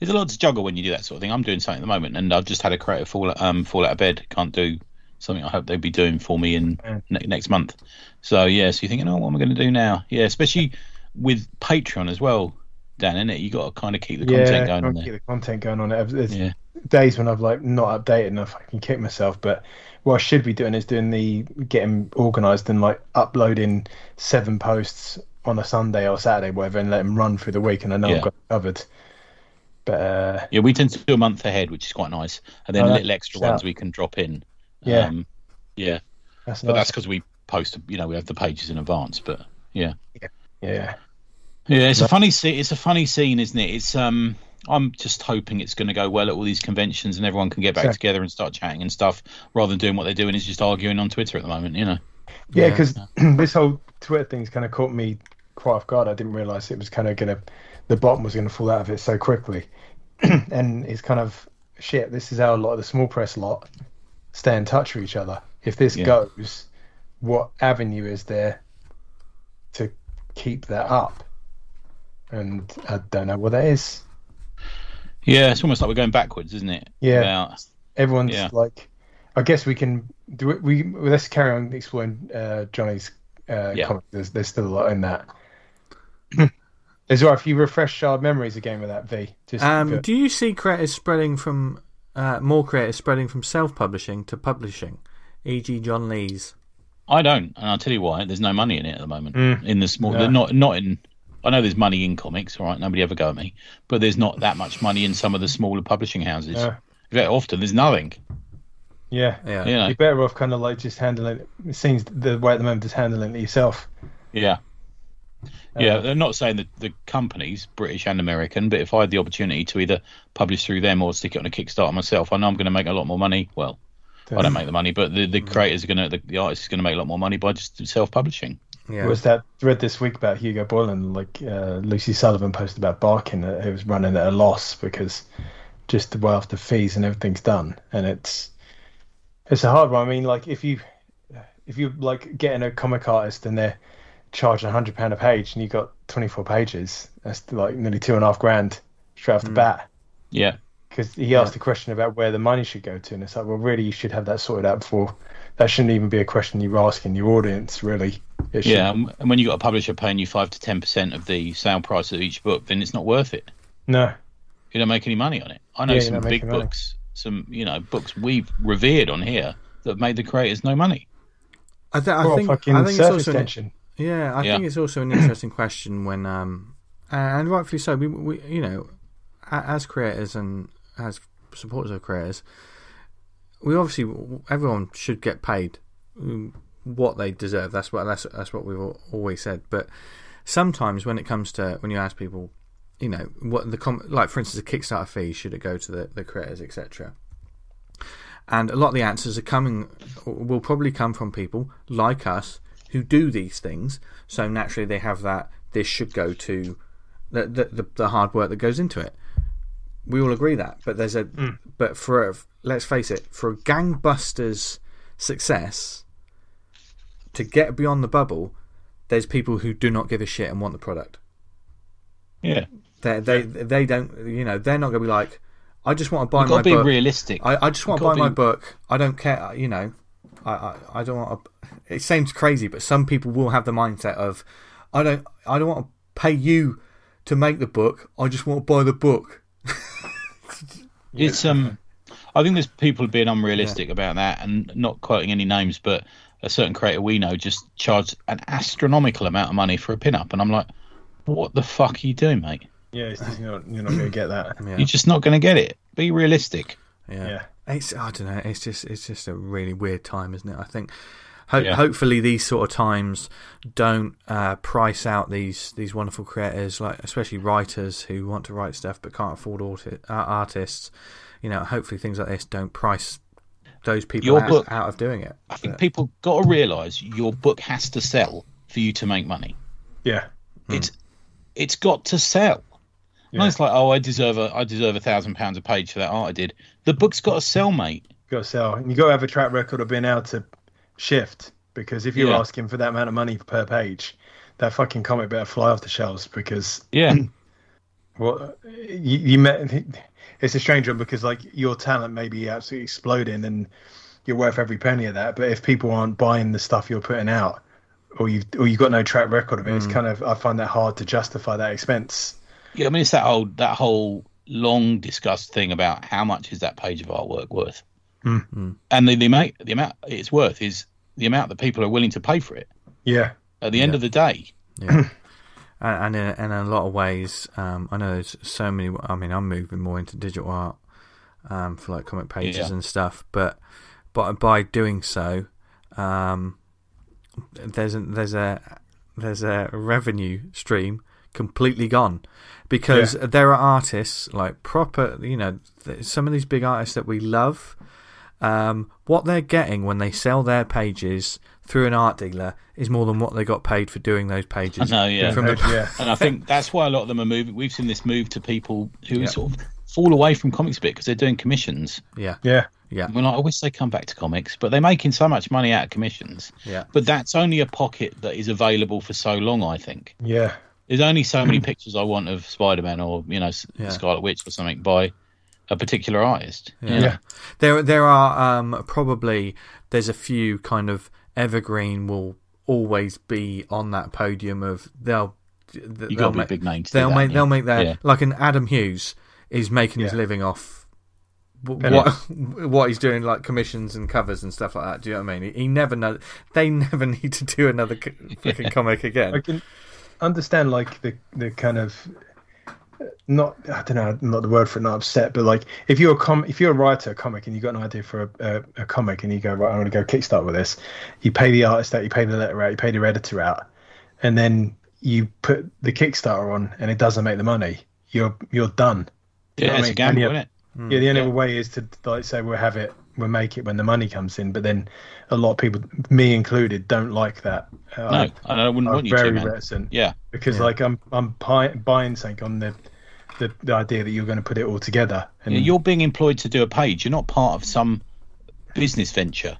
there's a lot to juggle when you do that sort of thing. I'm doing something at the moment, and I've just had a creative fall um fall out of bed. Can't do something I hope they'll be doing for me in yeah. ne- next month. So yeah, so you're thinking, oh, what am I going to do now? Yeah, especially with Patreon as well, Dan. Isn't it? You got to kind of keep the yeah, content going. Yeah, keep there. the content going on. There's yeah. days when I've like not updated enough, I can kick myself. But what I should be doing is doing the getting organised and like uploading seven posts on a Sunday or Saturday, whatever, and let them run through the week, and I know yeah. I've got it covered. But uh, yeah, we tend to do a month ahead, which is quite nice, and then oh, little extra ones out. we can drop in. Yeah, um, yeah. That's but nice. That's because we post, you know, we have the pages in advance. But yeah, yeah, yeah. yeah it's no. a funny, it's a funny scene, isn't it? It's um, I'm just hoping it's going to go well at all these conventions, and everyone can get back so, together and start chatting and stuff, rather than doing what they're doing is just arguing on Twitter at the moment, you know. Yeah, because yeah, yeah. this whole Twitter thing's kind of caught me quite off guard. I didn't realise it was kind of going to, the bottom was going to fall out of it so quickly. And it's kind of, shit, this is how a lot of the small press lot stay in touch with each other. If this yeah. goes, what avenue is there to keep that up? And I don't know what that is. Yeah, it's almost like we're going backwards, isn't it? Yeah. About, Everyone's yeah. like, I guess we can, do it, we, let's carry on exploring uh, Johnny's uh, yeah. comic. There's, there's still a lot in that. As well, if you refresh our memories again with that, V. Just um, do you see creators spreading from uh, more creators spreading from self-publishing to publishing, for example, John Lees? I don't, and I'll tell you why. There's no money in it at the moment. Mm. In the small, no. not not in. I know there's money in comics, all right. Nobody ever go at me, but there's not that much money in some of the smaller publishing houses. No. In fact, often there's nothing. Yeah, yeah. You know. You're better off kind of like just handling. It seems the way at the moment is handling it yourself. Yeah. Yeah, I'm not saying that the companies, British and American, but if I had the opportunity to either publish through them or stick it on a Kickstarter myself, I know I'm going to make a lot more money. Well, I don't make the money, but the, the creators are going to, the, the artists are going to make a lot more money by just self-publishing. Yeah. Was that read this week about Hugo Boylan? Like uh, Lucy Sullivan posted about Barkin, that it was running at a loss because just the way after fees and everything's done, and it's it's a hard one. I mean, like if you if you like getting a comic artist and they're charging one hundred pounds a page and you got twenty-four pages, that's like nearly two and a half grand straight off the mm. bat. Yeah, because he asked yeah. a question about where the money should go to, and it's like, well, really, you should have that sorted out before. That shouldn't even be a question you're asking your audience, really. It yeah and when you got a publisher paying you five to ten percent of the sale price of each book, then it's not worth it. No, you don't make any money on it. I know yeah, some big books money. some you know books we've revered on here that have made the creators no money. I, th- I well, think fucking I think it's also an- Yeah, I yeah. think it's also an interesting question when, um, and rightfully so. We, we, you know, as creators and as supporters of creators, we obviously everyone should get paid what they deserve. That's what that's that's what we've always said. But sometimes when it comes to when you ask people, you know, what the com- like for instance, a Kickstarter fee, should it go to the, the creators, et cetera. And a lot of the answers are coming will probably come from people like us who do these things, so naturally they have that this should go to the the, the hard work that goes into it. We all agree that, but there's a mm. but for a, let's face it, for a gangbusters success to get beyond the bubble, there's people who do not give a shit and want the product. Yeah, they they they don't, you know, they're not going to be like, I just want to buy You've my book. Got to be book. realistic. I, I just want You've to buy my be... book. I don't care, you know. I, I, I don't want to, it seems crazy, but some people will have the mindset of I don't I don't want to pay you to make the book, I just want to buy the book. It's um I think there's people being unrealistic yeah. about that, and not quoting any names, but a certain creator we know just charged an astronomical amount of money for a pin-up, and I'm like, what the fuck are you doing, mate? Yeah, it's just, you're not, you're not going to get that. Yeah. You're just not going to get it. Be realistic. Yeah. yeah. It's I don't know. It's just it's just a really weird time, isn't it? I think. Ho- yeah. Hopefully, these sort of times don't uh, price out these these wonderful creators, like especially writers who want to write stuff but can't afford arti- uh, artists. You know, hopefully things like this don't price those people out, book, out of doing it. I think but. people got to realise your book has to sell for you to make money. Yeah, it's mm. it's got to sell. Yeah. And it's like, oh, I deserve a I deserve a thousand pounds a page for that art I did. The book's got to sell, mate. Got to sell, and you got to have a track record of being able to shift, because if you're yeah. asking for that amount of money per page, that fucking comic better fly off the shelves, because yeah, well, you, you met. It's a strange one, because like your talent may be absolutely exploding and you're worth every penny of that, but if people aren't buying the stuff you're putting out, or you've or you've got no track record of it, mm. it's kind of I find that hard to justify that expense. Yeah, I mean it's that old that whole long discussed thing about how much is that page of artwork worth, mm. and the the amount the amount it's worth is the amount that people are willing to pay for it. Yeah, at the end yeah. of the day. Yeah. And in, and in a lot of ways, um, I know there's so many. I mean, I'm moving more into digital art um, for like comic pages yeah. and stuff. But but by doing so, um, there's a, there's a there's a revenue stream completely gone, because yeah. there are artists like proper. You know, some of these big artists that we love. Um, what they're getting when they sell their pages through an art dealer is more than what they got paid for doing those pages. I know, yeah. From the... yeah. And I think that's why a lot of them are moving. We've seen this move to people who yeah. sort of fall away from comics a bit because they're doing commissions. Yeah. Yeah. Yeah. We're like, I wish they come back to comics, but they're making so much money out of commissions. Yeah. But that's only a pocket that is available for so long, I think. Yeah. There's only so many pictures I want of Spider-Man or, you know, yeah. Scarlet Witch or something by a particular artist. Yeah. yeah. yeah. There there are um, probably, there's a few kind of, evergreen will always be on that podium of they'll they'll, they'll make big names. They'll that, make yeah. they'll make that yeah. like an Adam Hughes is making yeah. his living off what, what what he's doing, like commissions and covers and stuff like that. Do you know what I mean? He, he never know they never need to do another co- fucking yeah. comic again. I can understand like the the kind of not I don't know not the word for it, not upset, but like if you're a com if you're a writer a comic and you got an idea for a, a, a comic and you go, right, I want to go kickstart with this, you pay the artist out, you pay the letter out, you pay the editor out, and then you put the Kickstarter on and it doesn't make the money, you're you're done. You yeah, it's a gamble, isn't it? Yeah, the only yeah. way is to like say we'll have it, we'll make it when the money comes in, but then a lot of people, me included, don't like that. No, I, I wouldn't I'm want you to, man. I'm very reticent. Yeah. Because yeah. like I'm I'm buy, buying something on the, the the idea that you're going to put it all together. And yeah, you're being employed to do a page. You're not part of some business venture,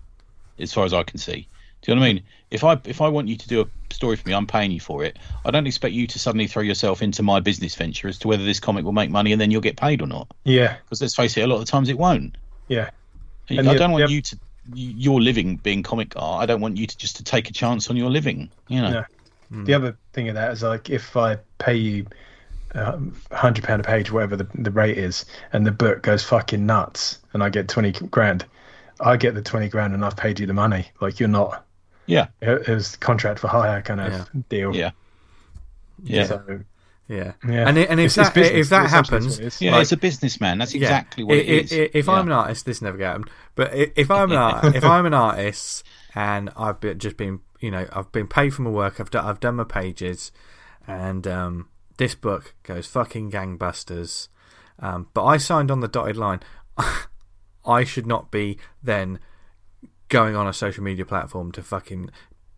as far as I can see. Do you know what I mean? If I if I want you to do a story for me, I'm paying you for it. I don't expect you to suddenly throw yourself into my business venture as to whether this comic will make money and then you'll get paid or not. Yeah. Because let's face it, a lot of the times it won't. Yeah. And I don't want yep. you to your living being comic art. I don't want you to just to take a chance on your living. You know. No. Mm. The other thing of that is like if I pay you a hundred pound a page, whatever the the rate is, and the book goes fucking nuts, and I get twenty grand, I get the twenty grand, and I've paid you the money. Like you're not. Yeah. It, it was contract for hire kind of yeah. deal. Yeah. Yeah. So, Yeah. yeah, and and if it's, that it's if that it's happens, it's yeah, like, it's a businessman. That's exactly yeah. what it, it is. It, if yeah. I'm an artist, this never gets happened. But if I'm an art, if I'm an artist, and I've been, just been, you know, I've been paid for my work. I've done, I've done my pages, and um, this book goes fucking gangbusters. Um, but I signed on the dotted line. I should not be then going on a social media platform to fucking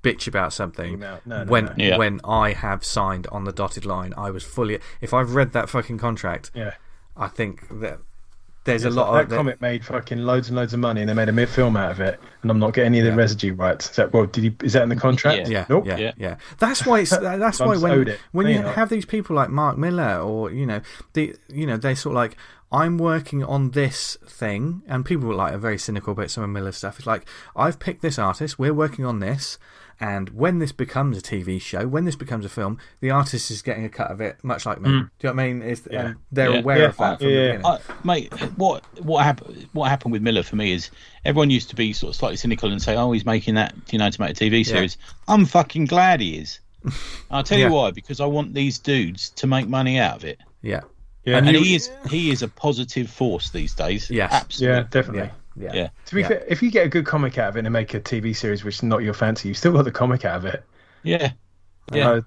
bitch about something no, no, when no, no. Yeah. when I have signed on the dotted line. I was fully. If I've read that fucking contract, yeah, I think that there's it's a lot like of that comic made fucking loads and loads of money, and they made a film out of it, and I'm not getting any of the yeah. residue rights. Is that well? Did you? Is that in the contract? Yeah, yeah, nope. yeah, yeah. yeah. That's why. It's, that's why when it. when you know. have these people like Mark Miller, or you know the you know they sort of like, I'm working on this thing, and people like are very cynical about some of Miller's stuff. It's like, I've picked this artist, we're working on this. And when this becomes a T V show, when this becomes a film, the artist is getting a cut of it, much like me. Mm. Do you know what I mean? It's, yeah. um, they're yeah. aware yeah. of that. From yeah. the I, mate, what what happened? What happened with Miller for me is everyone used to be sort of slightly cynical and say, "Oh, he's making that, you know, to make a T V series." Yeah. I'm fucking glad he is. And I'll tell yeah. you why, because I want these dudes to make money out of it. Yeah, yeah. And, and he, he is he is a positive force these days. Yes. Absolutely. Yeah, definitely. Yeah. Yeah. yeah. To be yeah. fair, if you get a good comic out of it and make a T V series which is not your fancy, you still got the comic out of it. Yeah. Yeah. Uh,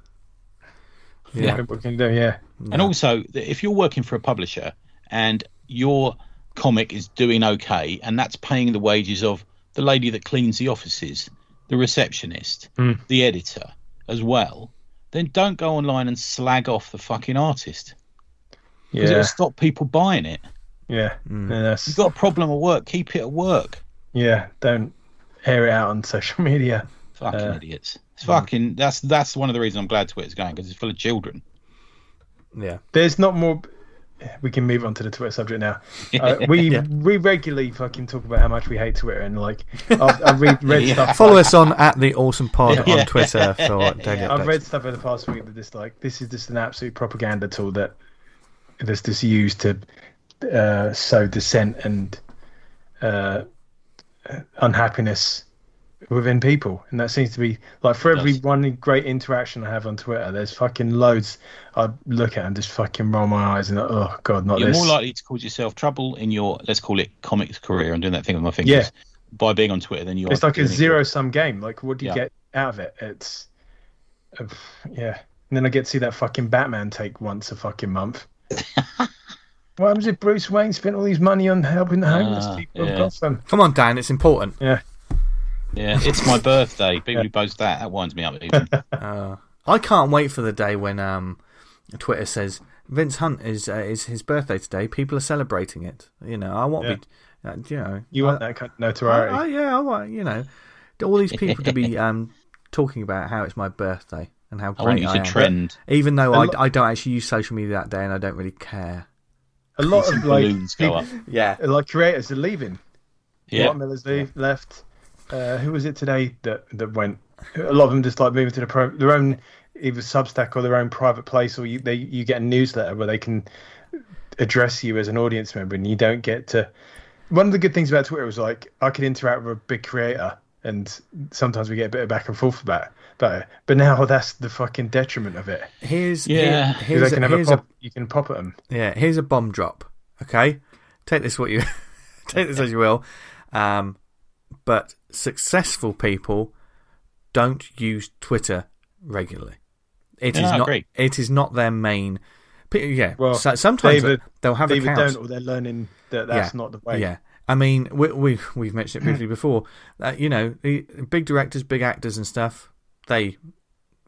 yeah. What we can do, yeah. And no. also, if you're working for a publisher and your comic is doing okay, and that's paying the wages of the lady that cleans the offices, the receptionist, mm. the editor as well, then don't go online and slag off the fucking artist. Because yeah. it'll stop people buying it. Yeah. Mm. yeah that's... You've got a problem at work, keep it at work. Yeah, don't air it out on social media. Fucking uh, idiots. It's fucking, that's that's one of the reasons I'm glad Twitter's going, because it's full of children. Yeah. There's not more... We can move on to the Twitter subject now. Uh, we yeah. we regularly fucking talk about how much we hate Twitter, and like I've, I've read, read yeah. stuff. Follow like, us on at the Awesome Pod yeah. on Twitter for like, yeah. I've read stuff over the past week that this like this is just an absolute propaganda tool that that's just used to uh, sow dissent and uh, unhappiness within people, and that seems to be like for every one great interaction I have on Twitter, there's fucking loads I look at and just fucking roll my eyes and like, oh god, not you're this. You're more likely to cause yourself trouble in your, let's call it, comics career. I'm doing that thing with my fingers. Yeah. By being on Twitter, then you. It's like a zero sum game. Like, what do you yeah. get out of it? It's, uh, yeah. And then I get to see that fucking Batman take once a fucking month. What happens if Bruce Wayne spent all his money on helping the homeless ah, people? Yeah. Come on, Dan, it's important. Yeah. Yeah, it's my birthday. People who post that, that winds me up even. Uh, I can't wait for the day when um, Twitter says, Vince Hunt is uh, is his birthday today. People are celebrating it. You know, I want yeah. be, uh, you know, you want I, that kind of notoriety. I, I, yeah, I want, you know, all these people to be um, talking about how it's my birthday and how great I, want you I to am. Trend. Even though I, lo- I don't actually use social media that day and I don't really care. A lot of like, people, yeah, like creators are leaving. Yeah, Watermillers leave yeah. left. Uh, who was it today that, that went? A lot of them just like moving to the pro, their own either Substack or their own private place, or you they you get a newsletter where they can address you as an audience member, and you don't get to. One of the good things about Twitter was like I could interact with a big creator, and sometimes we get a bit of back and forth about it. But now that's the fucking detriment of it. Here's yeah. Here, here's, can a, have here's a, pop, a you can pop at them. Yeah. Here's a bomb drop. Okay, take this what you take this as you will. Um, but successful people don't use Twitter regularly. It yeah, is I not. Agree. It is not their main. Yeah. Well, so sometimes David, they'll have David accounts. Don't, or they're learning that that's yeah, not the way. Yeah. I mean, we, we we've mentioned it briefly before. Uh, you know, big directors, big actors, and stuff. They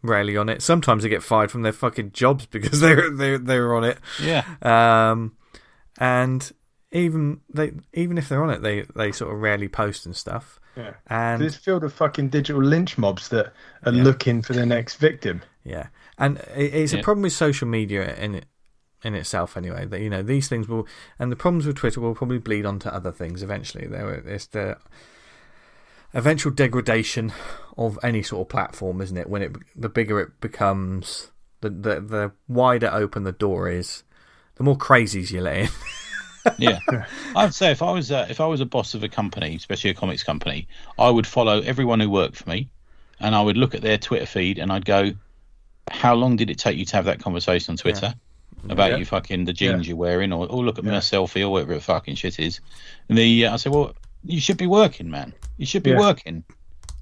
rarely on it. Sometimes they get fired from their fucking jobs because they're they they're on it. Yeah. Um, and. Even they, even if they're on it, they, they sort of rarely post and stuff. Yeah, and this field of fucking digital lynch mobs that are yeah. looking for their next victim. Yeah, and it's yeah. a problem with social media in it, in itself. Anyway, that you know these things will, and the problems with Twitter will probably bleed onto other things eventually. There, it's the eventual degradation of any sort of platform, isn't it? When it the bigger it becomes, the the, the wider open the door is, the more crazies you let in. Yeah, I'd say if I was a, if I was a boss of a company, especially a comics company, I would follow everyone who worked for me, and I would look at their Twitter feed, and I'd go, "How long did it take you to have that conversation on Twitter yeah. about yeah. you fucking the jeans yeah. you're wearing, or oh look at yeah. my selfie, or whatever the fucking shit is?" And the uh, I say, "Well, you should be working, man. You should be yeah. working."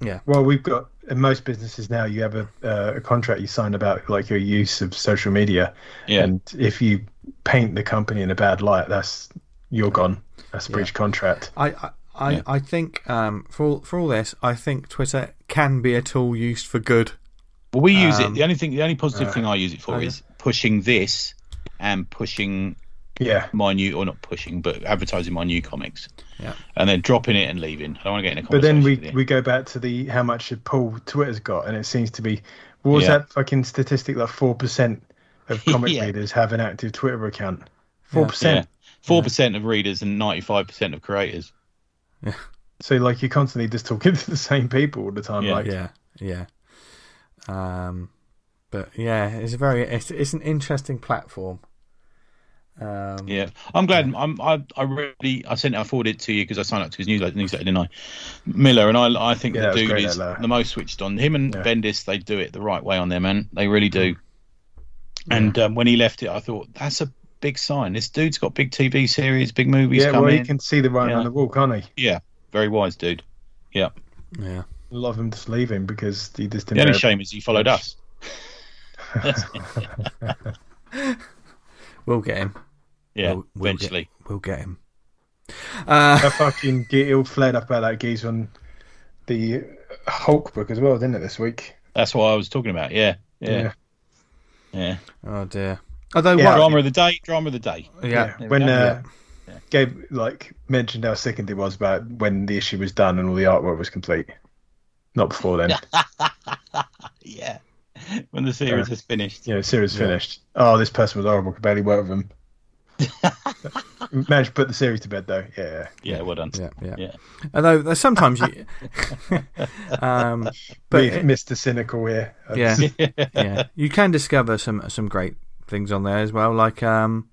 Yeah. Well, we've got in most businesses now. You have a, uh, a contract you sign about like your use of social media, yeah. and if you paint the company in a bad light, that's you're gone. That's a breach of yeah. contract. I I, I, yeah. I think um, for all, for all this, I think Twitter can be a tool used for good. Well, we use um, it. The only thing, the only positive uh, thing I use it for okay. is pushing this and pushing yeah my new or not pushing, but advertising my new comics. Yeah, and then dropping it and leaving. I don't want to get in a conversation. But then we we go back to the how much a pull Twitter's got, and it seems to be what was yeah. that fucking statistic like four percent. Of comic yeah. readers have an active Twitter account. four percent Yeah. four percent yeah. of readers and ninety-five percent of creators. Yeah. So, like, you're constantly just talking to the same people all the time. Yeah, like. yeah. yeah. Um, but, yeah, it's a very... It's, it's an interesting platform. Um, yeah. I'm glad... Yeah. I'm, I I really... I sent it, I forwarded it to you because I signed up to his newsletter, newsletter didn't I? Miller, and I I think yeah, the dude is the most switched on. Him and yeah. Bendis, they do it the right way on there, man. They really do. And um, when he left it, I thought, that's a big sign. This dude's got big T V series, big movies yeah, coming. Yeah, well, he can see the writing yeah. on the wall, can't he? Yeah, very wise dude. Yeah. Yeah. A lot of them just leave him because he just didn't. The only know. shame is he followed us. We'll get him. Yeah, we'll, we'll eventually. Get, we'll get him. Uh, I fucking get all flared up about that geezer on the Hulk book as well, didn't it, this week? That's what I was talking about, yeah. Yeah. Yeah. yeah. Oh, dear. Although yeah, what? Drama of the day, drama of the day. Yeah. yeah. When uh, yeah. Gabe like mentioned how sickened it was about when the issue was done and all the artwork was complete. Not before then. yeah. When the series is yeah. finished. Yeah, the series yeah. finished. Oh, this person was horrible. Could barely work with him. Managed to put the series to bed, though. Yeah. Yeah, well done. Yeah, yeah. yeah. Although sometimes you... um, but We've it... missed the cynical here. Yeah. yeah. You can discover some, some great things on there as well, like... Um,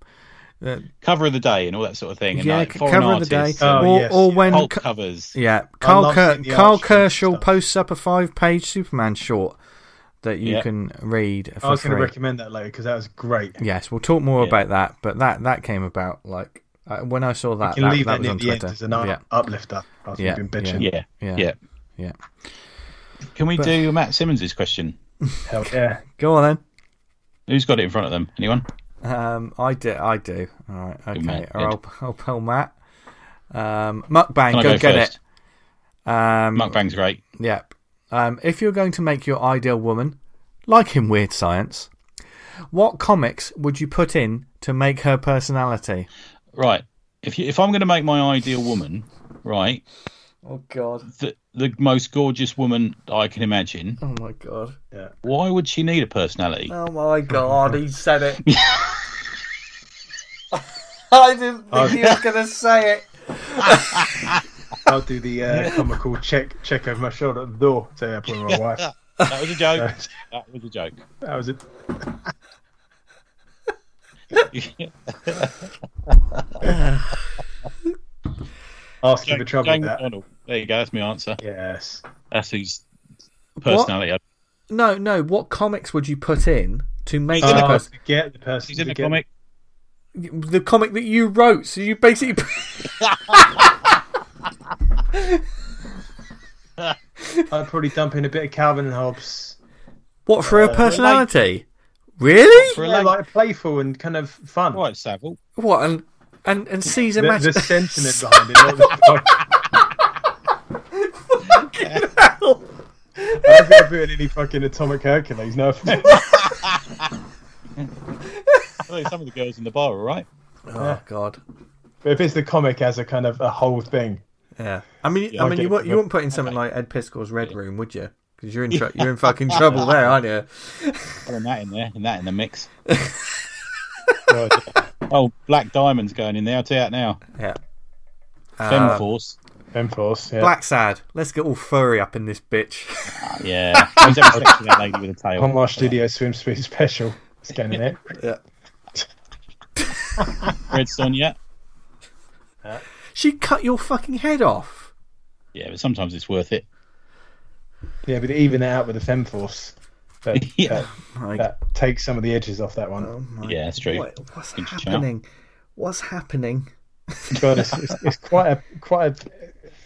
Uh, cover of the day and all that sort of thing. And yeah, like cover artists. of the day. Oh, or, yes, or yeah. when Hulk covers. Yeah, Carl, Ker- Carl Kerschel posts up a five-page Superman short that you yeah. can read. For I was going to recommend that later because that was great. Yes, we'll talk more yeah. about that. But that that came about like uh, when I saw that. You can that, leave that, that near was on the Twitter. End as an yeah. uplifter. I've yeah. been bitching. Yeah, yeah, yeah. yeah. yeah. Can we but... do Matt Simmons' question? Hell yeah! Go on then. Who's got it in front of them? Anyone? Um, I do. I do. All right. Okay. Or I'll, I'll pull Matt. Um, Mukbang, go, go get first? it. Um, Mukbang's great. Yep. Um, if you're going to make your ideal woman, like in Weird Science, what comics would you put in to make her personality? Right. If you, if I'm going to make my ideal woman, right. Oh God. The the most gorgeous woman I can imagine. Oh my God. Yeah. Why would she need a personality? Oh my God, he said it. I didn't think oh. he was going to say it. I'll do the uh, comical check check over my shoulder at the door to help with my wife. That was a joke. That was a joke. That was it. Asking for trouble with that. There you go, that's my answer. Yes. That's his personality. What? No, no, what comics would you put in to make oh, the person... get the person He's in the comic. It. The comic that you wrote, so you basically... I'd probably dump in a bit of Calvin and Hobbes. What, for uh, a personality? For like... Really? For yeah, like... like playful and kind of fun. Right, Savile. What, and... And and Caesar the, Match. The sentiment behind it. Fucking hell! I'm not doing any fucking Atomic Hercules. No offense. Some of the girls in the bar are right. Oh yeah. God! But if it's the comic as a kind of a whole thing, yeah. I mean, yeah, I mean, you, you wouldn't put in something like Ed Piskor's Red yeah. Room, would you? Because you're in tr- you're in fucking trouble there, aren't you? Putting that in there, and that in the mix. God. Oh, Black Diamond's going in there. I'll tell you that now. Yeah. Femforce. Um, Femforce, yeah. Black Sad. Let's get all furry up in this bitch. Uh, yeah. I was expecting that lady with a tail. On my studio swim speed special. It's going in there. Yeah. Redstone, yeah. yeah. She cut your fucking head off. Yeah, but sometimes it's worth it. Yeah, but even out with the Femforce. That, yeah. that, that takes some of the edges off that one. Oh yeah, that's true. What, what's, happening? what's happening? What's happening? God, it's, it's, it's quite a quite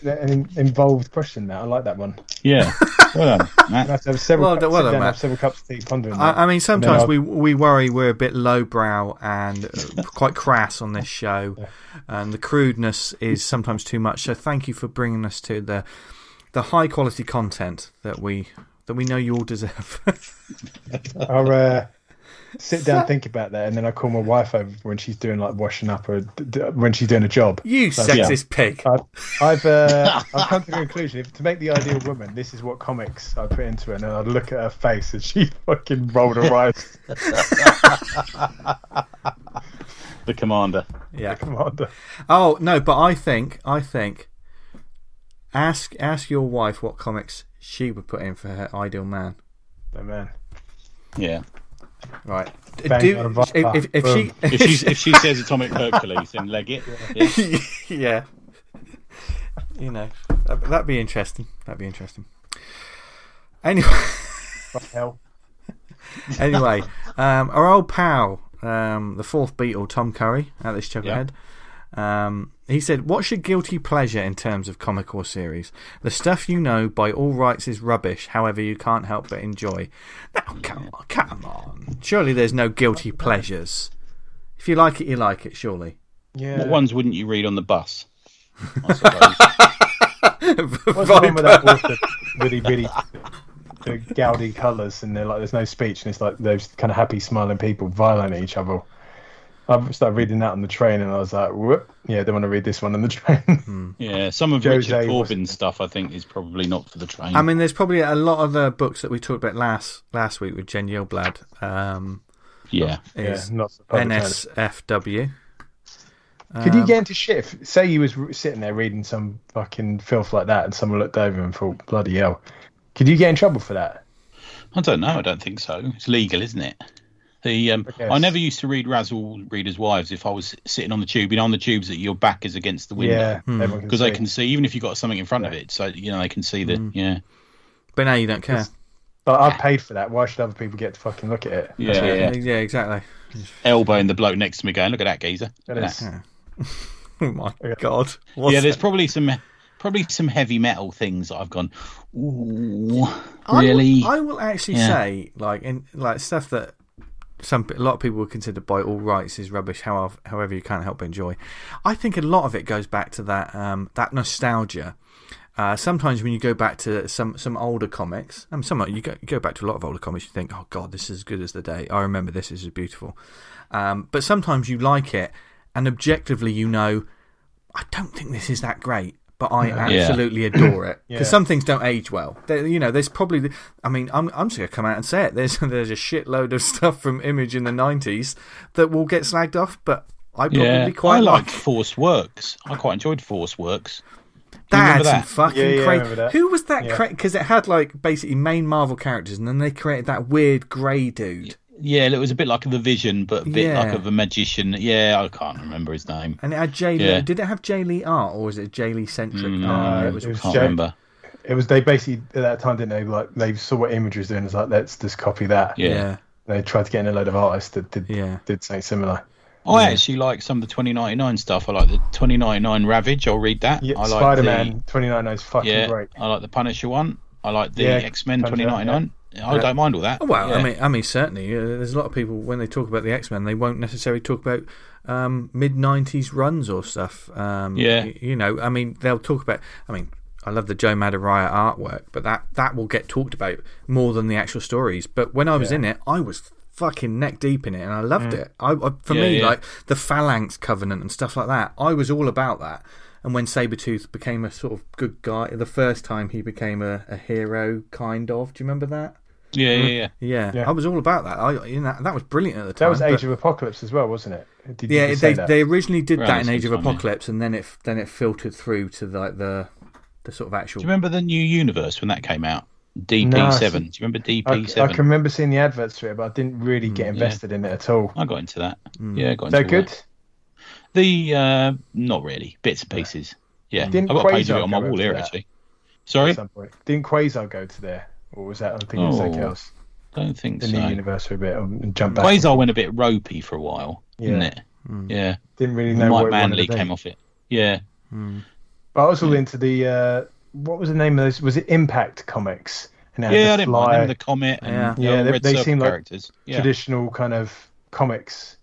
a, an involved question. Now I like that one. Yeah, well done, Matt. I have to have several well, cups, well done, Matt. Have several cups of tea pondering. I, I mean, sometimes we we worry we're a bit lowbrow and quite crass on this show, yeah. and the crudeness is sometimes too much. So thank you for bringing us to the the high quality content that we. That we know you all deserve. I'll uh, sit down, think about that, and then I call my wife over when she's doing like washing up or d- d- when she's doing a job. You so, sexist yeah. pig! I've I've, uh, I've come to the conclusion if, to make the ideal woman. This is what comics I put into it, and I'd look at her face, and she fucking rolled her eyes. The commander, yeah, the commander. Oh no, but I think I think ask ask your wife what comics. She would put in for her ideal man. Oh, man. Yeah. Right. Bang, Do, if, if, if, she, if, she's, if she says Atomic Hercules, then leg it. Yeah. yeah. You know, that, that'd be interesting. That'd be interesting. Anyway. What the hell? Anyway, um, our old pal, um, the fourth Beatle, Tom Curry, at this Chucklehead. Yeah. Um, he said, what's your guilty pleasure in terms of comic or series? The stuff you know by all rights is rubbish, however you can't help but enjoy. Now, come on, come on. Surely there's no guilty pleasures. If you like it, you like it, surely. Yeah. What ones wouldn't you read on the bus? I suppose. What's wrong with that book that really, really... the gaudy colours, and they're like, there's no speech, and it's like those kind of happy, smiling people violent at each other. I started reading that on the train, and I was like, whoop, yeah, I don't want to read this one on the train. Yeah, some of Jose Richard Corbin's stuff, I think, is probably not for the train. I mean, there's probably a lot of the books that we talked about last last week with Jen Yilblad. Um, yeah. yeah not N S F W. Could um, you get into shit? Say you was sitting there reading some fucking filth like that, and someone looked over and thought, bloody hell. Could you get in trouble for that? I don't know. I don't think so. It's legal, isn't it? The um, I, I never used to read Razzle Readers' Wives if I was sitting on the tube. You know, on the tubes that your back is against the window. Yeah, because they can see, even if you've got something in front yeah. of it. So, you know, they can see that, mm. yeah. But now you don't care. But I've paid for that. Why should other people get to fucking look at it? Yeah, yeah, yeah. yeah exactly. Elbowing the bloke next to me going, look at that geezer. Look at that. Yeah. Oh, my God. What's yeah, there's that? probably some... Probably some heavy metal things that I've gone, ooh, really? I will, I will actually yeah. say, like, in, like stuff that some a lot of people would consider by all rights is rubbish, however, however you can't help but enjoy. I think a lot of it goes back to that um, that nostalgia. Uh, sometimes when you go back to some, some older comics, and some you go, you go back to a lot of older comics, you think, oh, God, this is as good as the day. I remember this. This is beautiful. Um, but sometimes you like it, and objectively you know, I don't think this is that great. But I absolutely yeah. adore it because yeah. some things don't age well. They, you know, there's probably. I mean, I'm I'm just gonna come out and say it. There's there's a shitload of stuff from Image in the nineties that will get slagged off. But I probably yeah. quite I like Force Works. I quite enjoyed Force Works. That's that? fucking yeah, yeah, crazy. That. Who was that? Because yeah. cra- it had like basically main Marvel characters, and then they created that weird grey dude. Yeah. Yeah, it was a bit like the Vision, but a bit yeah. like of a magician. Yeah, I can't remember his name. And it had Jay yeah. Lee. Did it have Jay Lee art, or was it Jay Lee centric? No, art? It was, it was can't Jay, remember. It was they basically at that time didn't they like they saw what Image was doing. It's like let's just copy that. Yeah, yeah. They tried to get in a load of artists that did yeah. did something similar. I yeah. actually like some of the twenty ninety-nine stuff. I like the twenty ninety-nine Ravage. I'll read that. Yeah, I like Spider-Man the, twenty ninety-nine is fucking yeah, great. I like the Punisher one. I like the yeah, X-Men Punisher, twenty ninety-nine. Yeah. I don't mind all that. Oh, well, yeah. I mean, I mean, certainly, uh, there's a lot of people when they talk about the X Men, they won't necessarily talk about um, mid nineties runs or stuff. Um, yeah, you, you know, I mean, they'll talk about. I mean, I love the Joe Madureira artwork, but that, that will get talked about more than the actual stories. But when I was yeah. in it, I was fucking neck deep in it, and I loved yeah. it. I, I for yeah, me, yeah. like the Phalanx Covenant and stuff like that, I was all about that. And when Sabretooth became a sort of good guy, the first time he became a, a hero, kind of. Do you remember that? Yeah, yeah, yeah, yeah. Yeah, I was all about that. I, you know, that was brilliant at the time. That was Age of Apocalypse as well, wasn't it? Did, yeah, did they they originally did right, that in Age of Apocalypse, yeah. and then it then it filtered through to the, like the the sort of actual. Do you remember the New Universe when that came out? D P seven. No, do you remember D P seven? I, I can remember seeing the adverts for it, but I didn't really get invested yeah. in it at all. I got into that. Mm. Yeah, I got into that. They're good. The uh, not really bits and pieces. Yeah, didn't I've got pages of it on my wall here that? actually. Sorry, didn't Quasar go to there? Or was that I think oh, it was something else? Don't think the so. New Universe for a bit and jump back. Quasar went a bit ropey for a while, yeah. didn't it? Mm. Yeah. Didn't really know. Mike Manley came off it. Yeah. Mm. But I was all yeah. into the uh, what was the name of those? Was it Impact Comics? And yeah, I didn't fly. mind them, the Comet and yeah, the yeah they, Red they seem characters. like yeah. traditional kind of comics.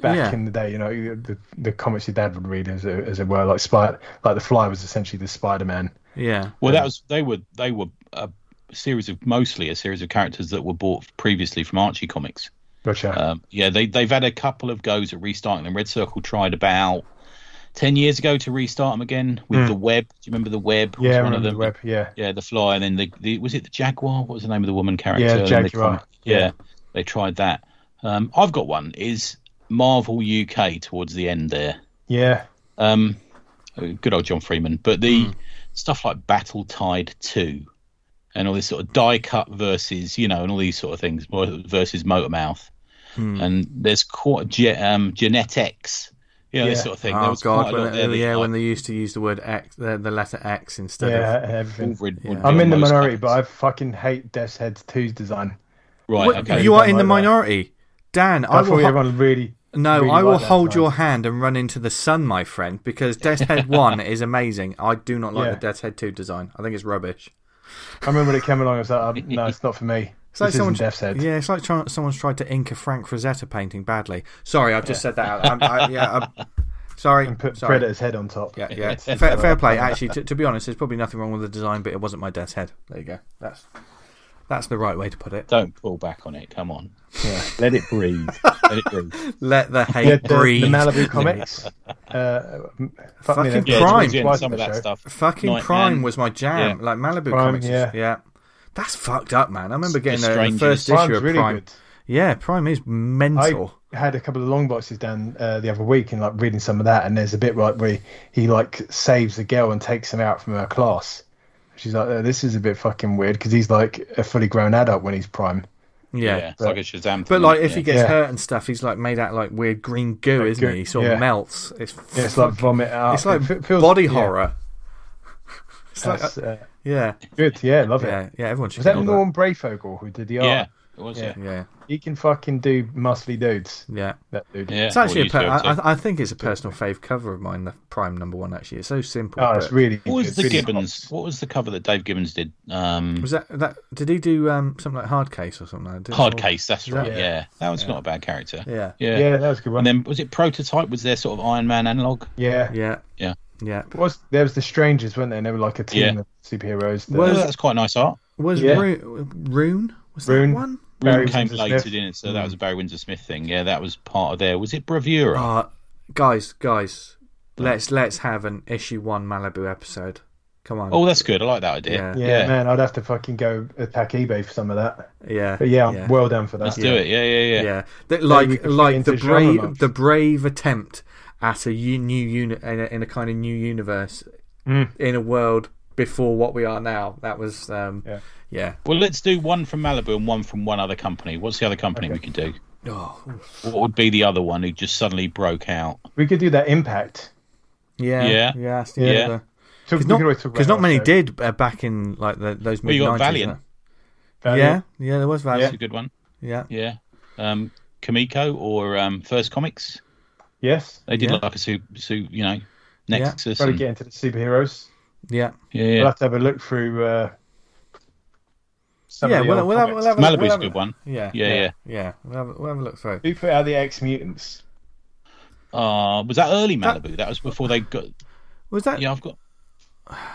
Back yeah. in the day, you know, the the comics your dad would read, as it, as it were, like Spider, like the Fly was essentially the Spider-Man. Yeah. Well, that was they were they were a series of mostly a series of characters that were bought previously from Archie Comics. Gotcha. Um, yeah, they they've had a couple of goes at restarting them. Red Circle tried about ten years ago to restart them again with mm. the Web. Do you remember the Web? Yeah, was one of them. The Web. Yeah. Yeah, the Fly, and then the, the was it the Jaguar? What was the name of the woman character? Yeah, Jaguar. The yeah, yeah, they tried that. Um, I've got one. Is Marvel U K towards the end there. Yeah. Um, good old John Freeman. But the mm. stuff like Battle Tide two and all this sort of die cut versus, you know, and all these sort of things versus Motormouth. Mm. And there's quite ge- um, genetics, you know, yeah. this sort of thing. Oh, there was God. Quite a lot when, there yeah, like, when they used to use the word X, the, the letter X instead yeah, of everything. Would, yeah. would I'm in the minority, comics. But I fucking hate Death's Head two's design. Right. What, okay. You are in the minority. Dan, I, I thought everyone really. No, really I will like hold your hand and run into the sun, my friend, because Death's Head one is amazing. I do not like yeah. the Death's Head two design. I think it's rubbish. I remember when it came along, I was like, no, it's not for me. It's like someone's Death's Head. Yeah, it's like trying, someone's tried to ink a Frank Frazetta painting badly. Sorry, I've just yeah. said that out. I'm, I, yeah, I'm, sorry. And put sorry. Predator's head on top. Yeah, yeah. fair, fair play. Actually, to, to be honest, there's probably nothing wrong with the design, but it wasn't my Death's Head. There you go. That's... That's the right way to put it. Don't pull back on it. Come on. Yeah. Let it breathe. Let it breathe. Let the hate the, breathe. The Malibu comics. uh, fuck fucking me, Prime. Yeah, some of that stuff. Fucking Night Prime Man. Was my jam. Yeah. Like Malibu Prime, comics. Yeah. yeah. That's fucked up, man. I remember getting the, the first Prime's issue of really Prime. Good. Yeah, Prime is mental. I had a couple of long boxes down uh, the other week and like reading some of that, and there's a bit right where he, he like saves the girl and takes him out from her class. She's like, oh, this is a bit fucking weird because he's like a fully grown adult when he's Prime. Yeah, yeah, it's but, like a Shazam. But like, if yeah. he gets yeah. hurt and stuff, he's like made out like weird green goo, like isn't goo. he? He sort yeah. of melts. It's, yeah, it's like vomit out. It's like it feels, body yeah. horror. It's like, uh, yeah, good. Yeah, love it. Yeah, yeah everyone should. Was that Norm that. Brayfogle who did the art? Yeah, it was. Yeah, yeah. yeah. He can fucking do muscly dudes. Yeah, that dude. Yeah, it's actually. A per- I, I think it's a personal fave cover of mine. The Prime number one actually. It's so simple. Oh, it's really. What was it's the really Gibbons? Hot. What was the cover that Dave Gibbons did? Um, was that that? Did he do um, something like Hard Case or something? like that? Hard Case. That's right. That? Yeah. yeah, that was yeah. not a bad character. Yeah. yeah, yeah, that was a good one. And then was it Prototype? Was there sort of Iron Man analog? Yeah, yeah, yeah, yeah. Was there was the Strangers, weren't there? And they were like a team yeah. of superheroes. That... Well, that's quite nice art. Was yeah. Rune? Rune was Rune. that one? Barry came later in it, so mm. that was a Barry Windsor Smith thing. Yeah, that was part of there. Was it Bravura? Uh, guys, guys, yeah. let's let's have an issue one Malibu episode. Come on. Oh, that's good. I like that idea. Yeah, yeah, yeah. man, I'd have to fucking go attack eBay for some of that. Yeah, but yeah, I'm yeah. well done for that. Let's do yeah. it. Yeah, yeah, yeah. yeah. The, like like the brave the brave attempt at a new unit in, in a kind of new universe mm. in a world before what we are now. That was um, yeah. yeah. Well, let's do one from Malibu and one from one other company. What's the other company okay. we could do? Oh. What would be the other one who just suddenly broke out? We could do that Impact. Yeah, yeah, yeah. yeah. Because yeah. not, not, not many did uh, back in like the, those mid nineties. Well, you got Valiant. Valiant. Yeah, yeah, there was Valiant. That's a good one. Yeah, yeah. Um, Comico or um, First Comics. Yes, they did yeah. like a su-, su, you know, Nexus. Yeah. Probably and... get into the superheroes. Yeah, yeah. We'll have to have a look through. Uh, some yeah, of the we'll, we'll, have, we'll have. A, Malibu's we'll have a good one. Yeah, yeah, yeah. yeah. yeah. We'll, have, we'll have a look through. Who put out the X Mutants? Uh was that early Malibu? That, that was before they got. Was that? Yeah, I've got.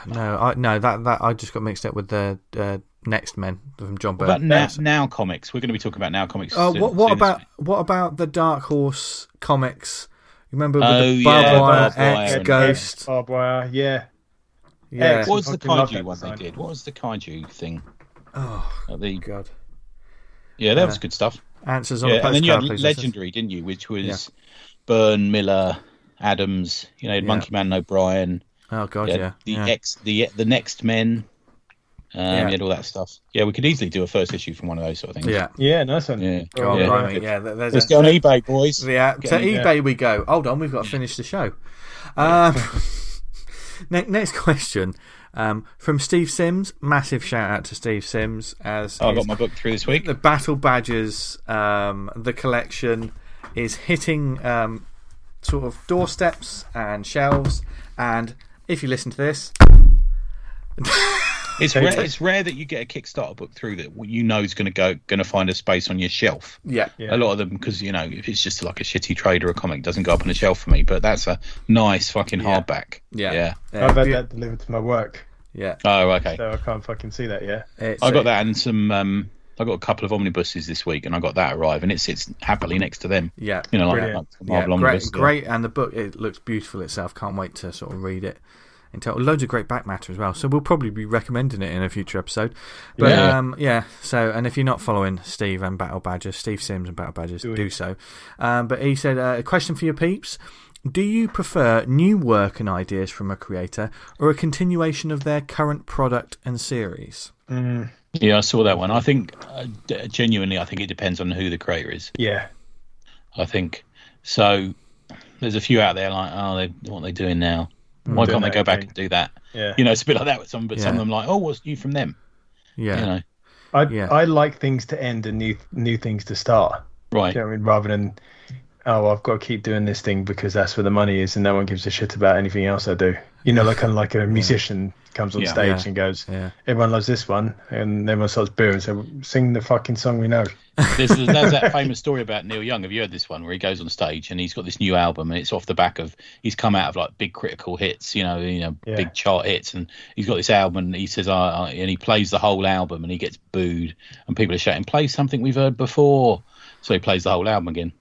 No, I no that that I just got mixed up with the uh, Next Men from John Byrne. But now, now comics, we're going to be talking about Now Comics. Oh, uh, what, what about what about the Dark Horse comics? Remember with oh, the barbed yeah, wire, X and Ghost, X, barbed wire, yeah. Yeah. What was the Kaiju one they did? What was the Kaiju thing? Oh, oh the... God. Yeah, that uh, was good stuff. Answers on yeah, the postcard, and then you had please, Legendary, didn't you? Which was yeah. Byrne, Miller, Adams, you know, yeah. Monkey Man and O'Brien. Oh, God, yeah. yeah. The, yeah. Ex, the, the Next Men. Um, yeah. You had all that stuff. Yeah, we could easily do a first issue from one of those sort of things. Yeah, yeah, nice one. Yeah. Oh, yeah. Right. yeah there's Let's a... go on eBay, boys. Yeah, to eBay there. we go. Hold on, we've got to finish the show. Um... Next question um, from Steve Sims. Massive shout out to Steve Sims. As oh, I got my book through this week. The Battle Badgers, um, the collection is hitting um, sort of doorsteps and shelves. And if you listen to this, it's rare, it's rare that you get a Kickstarter book through that you know is going to go going to find a space on your shelf. Yeah, yeah. A lot of them because you know if it's just like a shitty trade or a comic, it doesn't go up on the shelf for me. But that's a nice fucking yeah. hardback. Yeah. yeah, yeah. I've had that delivered to my work. Yeah. Oh, okay. So I can't fucking see that yet. It's I got a... that and some. Um, I got a couple of omnibuses this week, and I got that arrive, and it sits happily next to them. Yeah, you know, like, like a Marvel yeah, omnibus. Great, great, and the book it looks beautiful itself. Can't wait to sort of read it. Until loads of great back matter as well, so we'll probably be recommending it in a future episode. But yeah. um yeah, so and if you're not following Steve and Battle Badgers, Steve Sims and Battle Badgers, do, do so. Um, but he said uh, a question for your peeps: do you prefer new work and ideas from a creator, or a continuation of their current product and series? Mm. Yeah, I saw that one. I think uh, genuinely, I think it depends on who the creator is. Yeah, I think so. There's a few out there like, oh, they, what are they doing now? Why can't they go back and do that? Yeah. You know, it's a bit like that with some, but yeah. some of them like, oh, what's new from them? Yeah. You know? I yeah. I like things to end and new new things to start. Right. You know what I mean? Rather than, oh, I've got to keep doing this thing because that's where the money is and no one gives a shit about anything else I do. You know, like kind of like a musician yeah. comes on yeah, stage yeah, and goes, yeah. everyone loves this one, and everyone starts booing. So sing the fucking song we know. There's, there's that famous story about Neil Young. Have you heard this one where he goes on stage and he's got this new album and it's off the back of he's come out of like big critical hits, you know, you know, yeah. big chart hits, and he's got this album and he says, I, I, and he plays the whole album and he gets booed and people are shouting, play something we've heard before. So he plays the whole album again.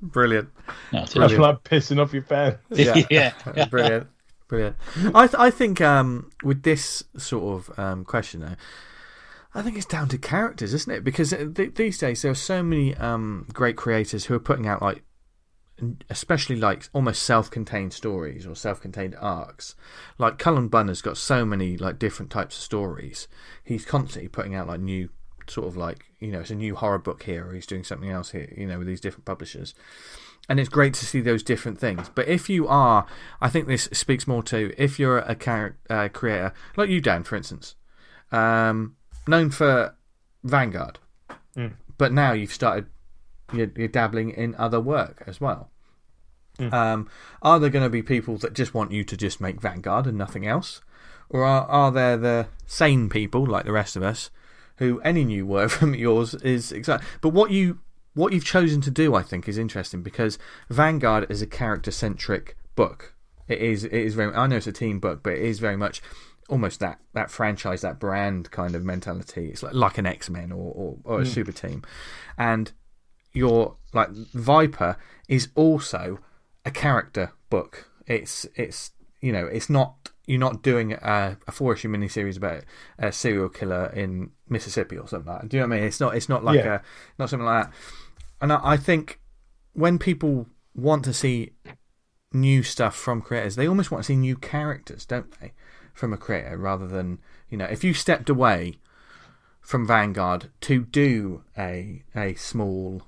Brilliant. Brilliant. No, that's brilliant. Like pissing off your fans. Yeah, yeah. Brilliant, brilliant. I th- I think um, with this sort of um, question though, I think it's down to characters, isn't it? Because th- these days there are so many um, great creators who are putting out like, especially like almost self-contained stories or self-contained arcs. Like Cullen Bunn has got so many like different types of stories. He's constantly putting out like new. Sort of like, you know, it's a new horror book here, or he's doing something else here, you know, with these different publishers. And it's great to see those different things. But if you are, I think this speaks more to if you're a char- uh, creator, like you, Dan, for instance, um, known for Vanguard, mm. but now you've started, you're, you're dabbling in other work as well. Mm. Um, are there going to be people that just want you to just make Vanguard and nothing else? Or are, are there the sane people, like the rest of us, who any new work from yours is exciting. But what, you, what you've chosen to do, I think, is interesting because Vanguard is a character-centric book. It is it is very... I know it's a teen book, but it is very much almost that, that franchise, that brand kind of mentality. It's like, like an X-Men or, or, or a mm. super team. And your like Viper is also a character book. It's It's... You know, it's not... You're not doing a, a four-issue miniseries about a serial killer in Mississippi or something like that. Do you know what I mean? It's not. It's not like yeah. a, not something like that. And I, I think when people want to see new stuff from creators, they almost want to see new characters, don't they? From a creator, rather than, you know, if you stepped away from Vanguard to do a a small,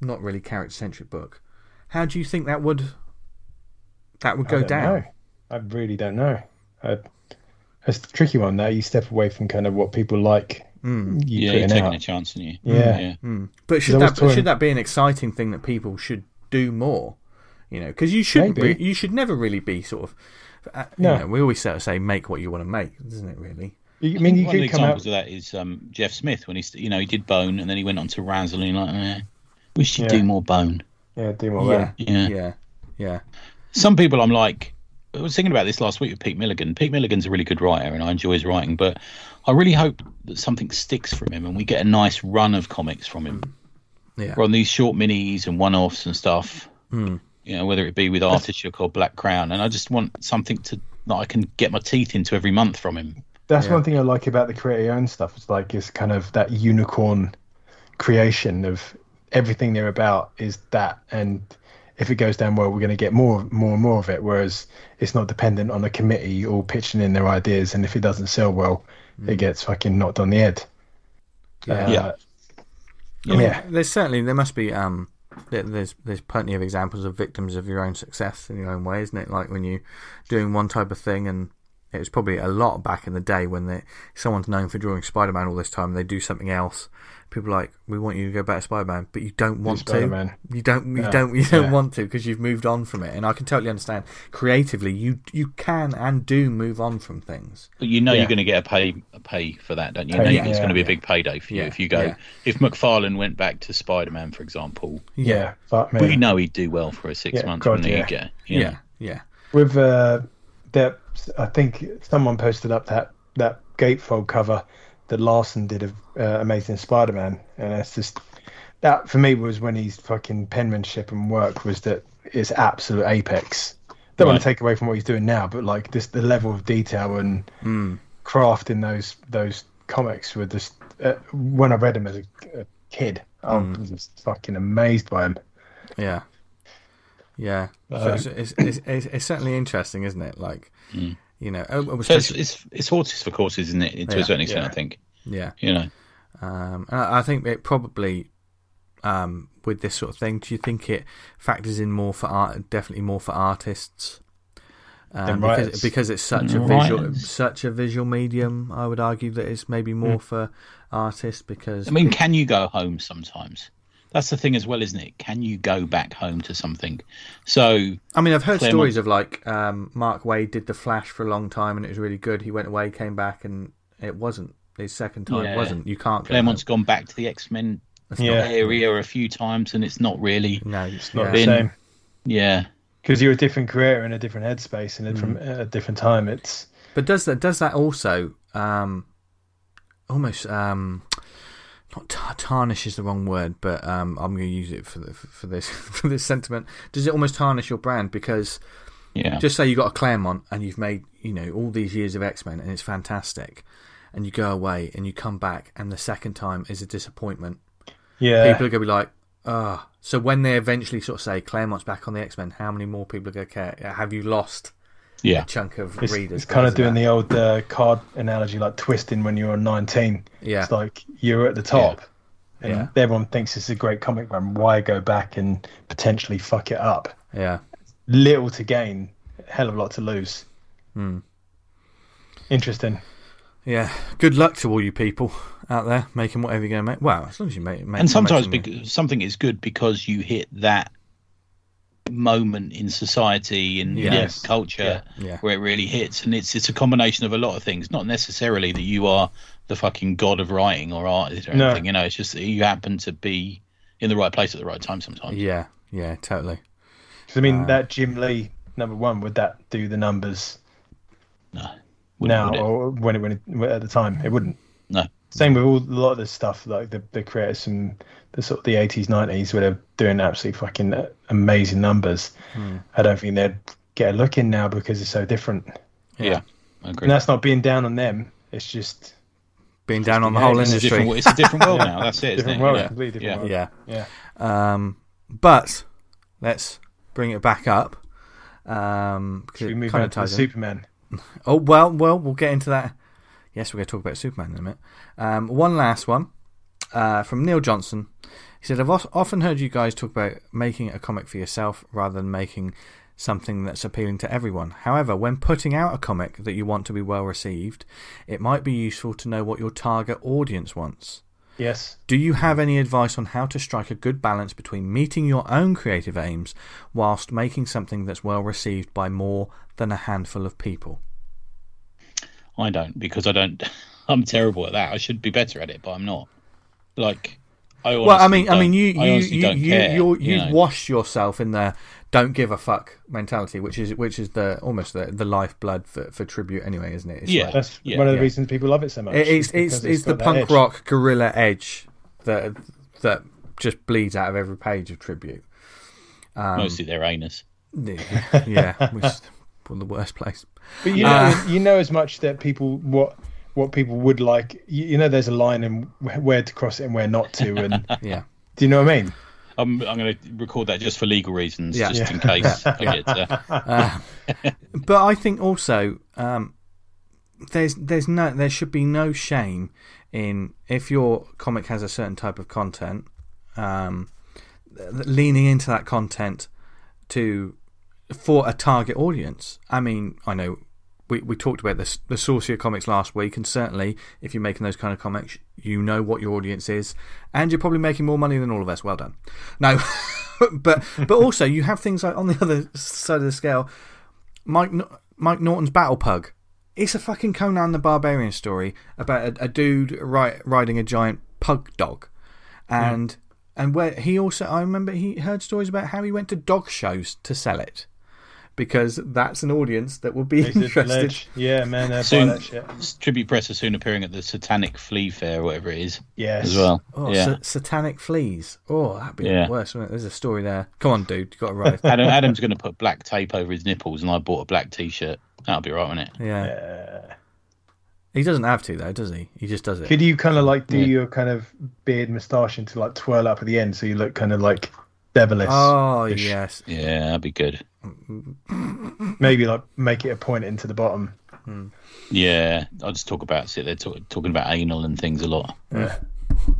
not really character-centric book, how do you think that would that would go I don't down? Know. I really don't know. Uh, it's a tricky one now. You step away from kind of what people like. Mm. You yeah, you're taking out. a chance, aren't you? Yeah. yeah. Mm. But should that talking... should that be an exciting thing that people should do more? You know, because you shouldn't. Re- you should never really be sort of. Uh, no. You know, we always sort of say make what you want to make, doesn't it? Really. I mean, you one of the examples out... of that is um, Jeff Smith when he, you know, he did Bone and then he went on to Razzling. Like, eh, we should yeah. do more Bone. Yeah, do more Bone. Yeah. Yeah. yeah, yeah. Some people, I'm like. I was thinking about this last week with Pete Milligan. Pete Milligan's a really good writer and I enjoy his writing, but I really hope that something sticks from him and we get a nice run of comics from him. Yeah. We're on these short minis and one-offs and stuff, mm. you know, whether it be with Artichoke or Black Crown. And I just want something to that I can get my teeth into every month from him. That's yeah. one thing I like about the creator-owned stuff. It's like it's kind of that unicorn creation of everything they're about is that, and... if it goes down well, we're going to get more, more and more of it, whereas it's not dependent on a committee all pitching in their ideas, and if it doesn't sell well, mm. it gets fucking knocked on the head. Yeah. Uh, yeah. yeah. I mean, there's certainly, there must be, um, there, there's there's plenty of examples of victims of your own success in your own way, isn't it? Like when you're doing one type of thing, and it was probably a lot back in the day when they, someone's known for drawing Spider-Man all this time, they do something else. People are like, we want you to go back to Spider-Man, but you don't want to. You don't. You yeah. don't. You don't yeah. want to because you've moved on from it. And I can totally understand. Creatively, you you can and do move on from things. But you know yeah. you're going to get a pay a pay for that, don't you? You know yeah. it's going to be yeah. a big payday for you yeah. if you go. Yeah. If McFarlane went back to Spider-Man, for example, yeah, but, we know he'd do well for a six yeah, months. God, yeah. Get, yeah, yeah, yeah. With uh, that, I think someone posted up that that gatefold cover. That Larson did of uh, Amazing Spider-Man, and that's just that for me was when his fucking penmanship and work was that it's absolute apex. Don't right. want to take away from what he's doing now, but like just the level of detail and mm. craft in those those comics were just uh, when I read them as a, a kid, I mm. was just fucking amazed by him. Yeah, yeah, um, so it's, it's, it's it's certainly interesting, isn't it? Like. Mm. You know, so it's, it's it's horses for courses, isn't it? To yeah, a certain extent, yeah. I think. Yeah, you know, um, and I think it probably um, with this sort of thing. Do you think it factors in more for art? Definitely more for artists Um, because, because it's such a visual, such a visual medium, I would argue that it's maybe more mm. for artists. Because I mean, can you go home sometimes? That's the thing as well, isn't it? Can you go back home to something? So I mean, I've heard Claremont... stories of like um, Mark Waid did The Flash for a long time, and it was really good. He went away, came back, and it wasn't his second time. Yeah. It wasn't. You can't. Claremont's go gone back to the X Men yeah. area a few times, and it's not really. No, it's not been, the same. Yeah. Because you're a different creator in a different headspace and from mm. a different time. It's but does that does that also um, almost um, not t- tarnish is the wrong word, but um, I'm going to use it for the, for this for this sentiment. Does it almost tarnish your brand? Because yeah. just say you got a Claremont and you've made you know all these years of X-Men and it's fantastic, and you go away and you come back and the second time is a disappointment. Yeah, people are going to be like, ah. Oh. So when they eventually sort of say Claremont's back on the X-Men, how many more people are going to care? Have you lost yeah. a chunk of it's, readers? It's kind of doing that? the old uh, card analogy, like twisting when you're nineteen. Yeah. It's like you're at the top yeah. and yeah. everyone thinks it's a great comic run. Why go back and potentially fuck it up? Yeah. Little to gain, hell of a lot to lose. Hmm. Interesting. Yeah, good luck to all you people out there making whatever you're going to make. Wow, as long as you make, make and sometimes make some... something is good because you hit that moment in society and yes. you know, culture yeah. Yeah. where it really hits, and it's it's a combination of a lot of things. Not necessarily that you are the fucking god of writing or art or no. anything. You know, it's just that you happen to be in the right place at the right time sometimes. Yeah, yeah, totally. Because I mean, um, that Jim Lee number one, would that do the numbers? No. Now or when it, when it at the time it wouldn't. No. Same with all a lot of the stuff like the, the creators from the sort of the eighties, nineties where they're doing absolutely fucking amazing numbers. Mm. I don't think they'd get a look in now because it's so different. Yeah, yeah I agree. And that's not being down on them. It's just being down on the whole industry. It's a different world now. That's it. Different world, completely different world. Yeah, yeah. Um, but let's bring it back up. Um, Should we move on to Superman? Oh, well, well, we'll get into that. Yes, we're going to talk about Superman in a minute. Um, one last one uh, from Neil Johnson. He said, I've often heard you guys talk about making a comic for yourself rather than making something that's appealing to everyone. However, when putting out a comic that you want to be well received, it might be useful to know what your target audience wants. Yes. Do you have any advice on how to strike a good balance between meeting your own creative aims whilst making something that's well received by more than a handful of people? I don't, because I don't. I'm terrible at that. I should be better at it, but I'm not. Like, I well, I mean, I mean, you, I you, you, you, care, you, you know? Wash yourself in the "don't give a fuck" mentality, which is which is the almost the, the lifeblood for, for Tribute, anyway, isn't it? It's yeah, like, that's yeah, one of the yeah. reasons people love it so much. It, it's it's it's, it's the punk edge. rock guerrilla edge that that just bleeds out of every page of Tribute. Um, Mostly their anus. Yeah, yeah, which is the worst place. But you know, uh, you know as much that people what. what people would like, you know, there's a line and where to cross it and where not to. And yeah. Do you know what I mean? I'm, I'm going to record that just for legal reasons, yeah. just yeah. in case. I get to... uh, but I think also, um, there's, there's no, there should be no shame in if your comic has a certain type of content, um, leaning into that content to, for a target audience. I mean, I know, We we talked about this, the Sorcerer comics last week, and certainly if you're making those kind of comics, you know what your audience is, and you're probably making more money than all of us. Well done. No, but but also you have things like on the other side of the scale, Mike Mike Norton's Battle Pug. It's a fucking Conan the Barbarian story about a, a dude ri- riding a giant pug dog, and mm. and where he also I remember he heard stories about how he went to dog shows to sell it. Because that's an audience that will be interested. Yeah, man. Soon, that shit. Tribute Press are soon appearing at the Satanic Flea Fair or whatever it is. Yes. As well. Oh, yeah. sa- Satanic Fleas. Oh, that'd be yeah. worse, wouldn't it? There's a story there. Come on, dude. You've got to write. Adam, Adam's going to put black tape over his nipples, and I bought a black T-shirt. That'll be right, won't it? Yeah. yeah. He doesn't have to, though, does he? He just does it. Could you kind of like do yeah. your kind of beard moustache into like twirl up at the end so you look kind of like devilish? Oh, yes. Yeah, that'd be good. Maybe like make it a point into the bottom. Mm. Yeah, I'll just talk about sit there talk, talking about anal and things a lot. Yeah,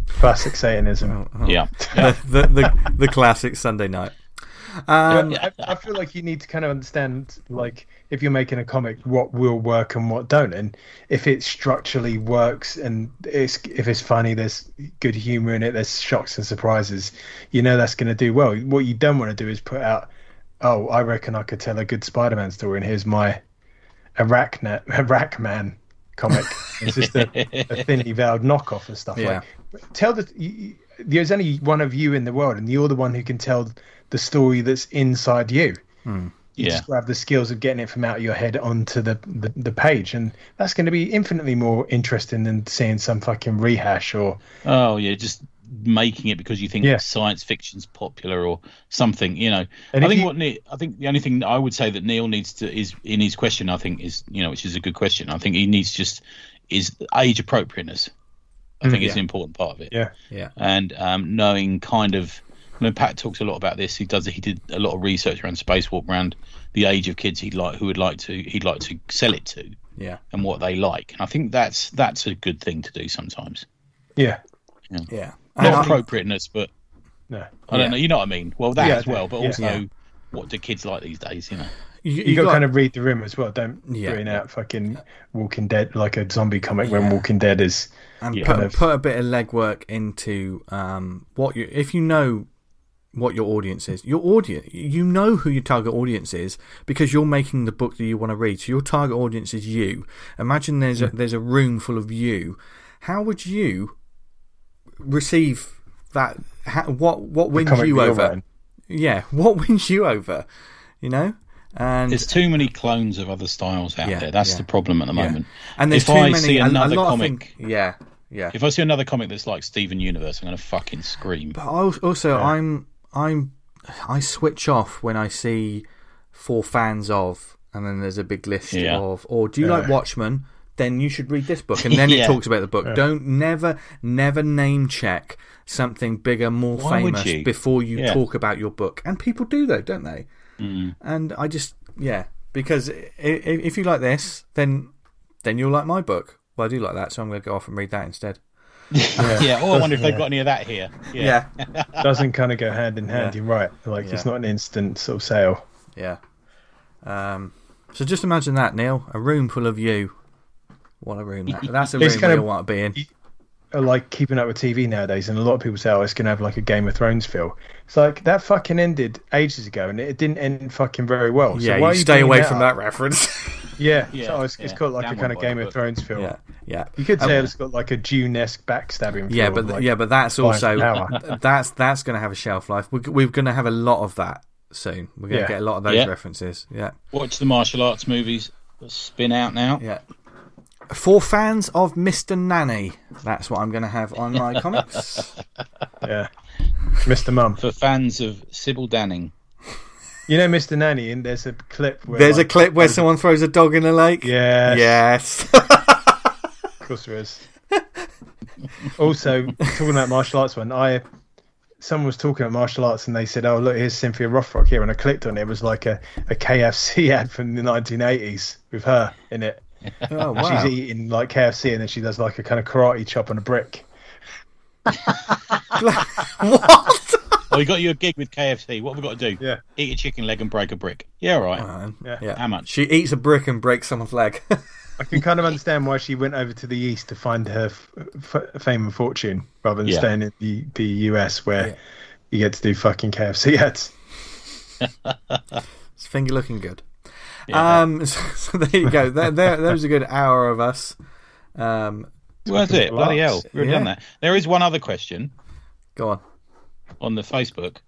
classic Satanism. Oh, oh. Yeah, yeah. the, the, the the classic Sunday night. Um, yeah, I, I feel like you need to kind of understand, like, if you're making a comic, what will work and what don't, and if it structurally works and it's, if it's funny, there's good humor in it, there's shocks and surprises, you know that's going to do well. What you don't want to do is put out, oh, I reckon I could tell a good Spider-Man story, and here's my Arachna, Arachman comic. It's just a, a thinly veiled knockoff and stuff. Yeah. Like, tell the you, there's only one of you in the world, and you're the one who can tell the story that's inside you. Hmm. You yeah. just have the skills of getting it from out of your head onto the, the, the page, and that's going to be infinitely more interesting than seeing some fucking rehash or... Oh, yeah, just making it because you think yeah. science fiction's popular or something, you know. And I think you... what Neil, I think the only thing that I would say that Neil needs to is in his question, I think, is, you know, which is a good question, I think he needs just is age appropriateness. I mm, think yeah. it's an important part of it. Yeah, yeah. And um, knowing kind of... I know Pat talks a lot about this. He does. He did a lot of research around Spacewalk, around the age of kids he'd like, who would like to, he'd like to sell it to, yeah, and what they like. And I think that's that's a good thing to do sometimes. Yeah, yeah, yeah. Not I, appropriateness, but no, I don't yeah. know. You know what I mean? Well, that yeah, as well, but yeah. also, yeah. what do kids like these days? You know, you, you, you got to kind of read the room as well. Don't yeah. bring out fucking Walking Dead like a zombie comic yeah. when Walking Dead is, and yeah. put, kind of... put a bit of legwork into um, what you if you know. What your audience is. Your audience, you know who your target audience is because you're making the book that you want to read. So your target audience is you. Imagine there's a, there's a room full of you. How would you receive that? How, what what wins you over? Line. Yeah, what wins you over? You know, and there's too many clones of other styles out yeah, there. That's yeah. the problem at the yeah. moment. And there's if too I many, see another a, a comic, thing, yeah, yeah. If I see another comic that's like Steven Universe, I'm going to fucking scream. But also, yeah. I'm. I'm, I switch off when I see for fans of, and then there's a big list yeah. of, or do you yeah. like Watchmen? Then you should read this book, and then yeah. it talks about the book. Yeah. Don't never, never name check something bigger, more Why famous you? before you yeah. talk about your book. And people do though, don't they? Mm. And I just, yeah, because if you like this, then then you'll like my book. Well, I do like that, so I'm going to go off and read that instead. Yeah. yeah. Oh, I wonder if they've yeah. got any of that here. Yeah. yeah. Doesn't kind of go hand in hand. Yeah. You're right. Like yeah. it's not an instant sort of sale. Yeah. Um. So just imagine that, Neil. A room full of you. What a room! That. That's a room where you want to be in. Like Keeping Up with T V nowadays, and a lot of people say, "Oh, it's going to have like a Game of Thrones feel." It's like that fucking ended ages ago, and it didn't end fucking very well. So yeah. Why you, you stay away that from up? that reference. Yeah, yeah, so it's, yeah. it's got like that a kind of Game of book. Thrones feel. Yeah, yeah. You could say um, it's got like a Dune-esque backstabbing. Yeah, feel but like yeah, but that's also that's that's going to have a shelf life. We're, we're going to have a lot of that soon. We're going to yeah. get a lot of those yeah. references. Yeah. Watch the martial arts movies spin out now. Yeah. For fans of Mister Nanny, that's what I'm going to have on my comics. Yeah. Mister Mum. For fans of Sybil Danning. You know, Mister Nanny, and there's a clip where... There's like, a clip where someone throws a dog in a lake? Yes. Yes. Of course there is. Also, talking about martial arts one, I someone was talking about martial arts and they said, oh, look, here's Cynthia Rothrock here. And I clicked on it. It was like a, a K F C ad from the nineteen eighties with her in it. Oh, wow. She's eating, like, K F C, and then she does, like, a kind of karate chop on a brick. What? Oh, we got you a gig with K F C. What have we got to do? Yeah. Eat a chicken leg and break a brick. Yeah, all right. Um, yeah. yeah. How much? She eats a brick and breaks someone's leg. I can kind of understand why she went over to the East to find her f- f- fame and fortune rather than yeah. staying in the, the U S where yeah. you get to do fucking K F C ads. It's finger looking good. Yeah. Um, so, so there you go. There, there, there was a good hour of us. Um, Worth it. Bloody hell. We've yeah. done that. There is one other question. Go on. On the Facebook.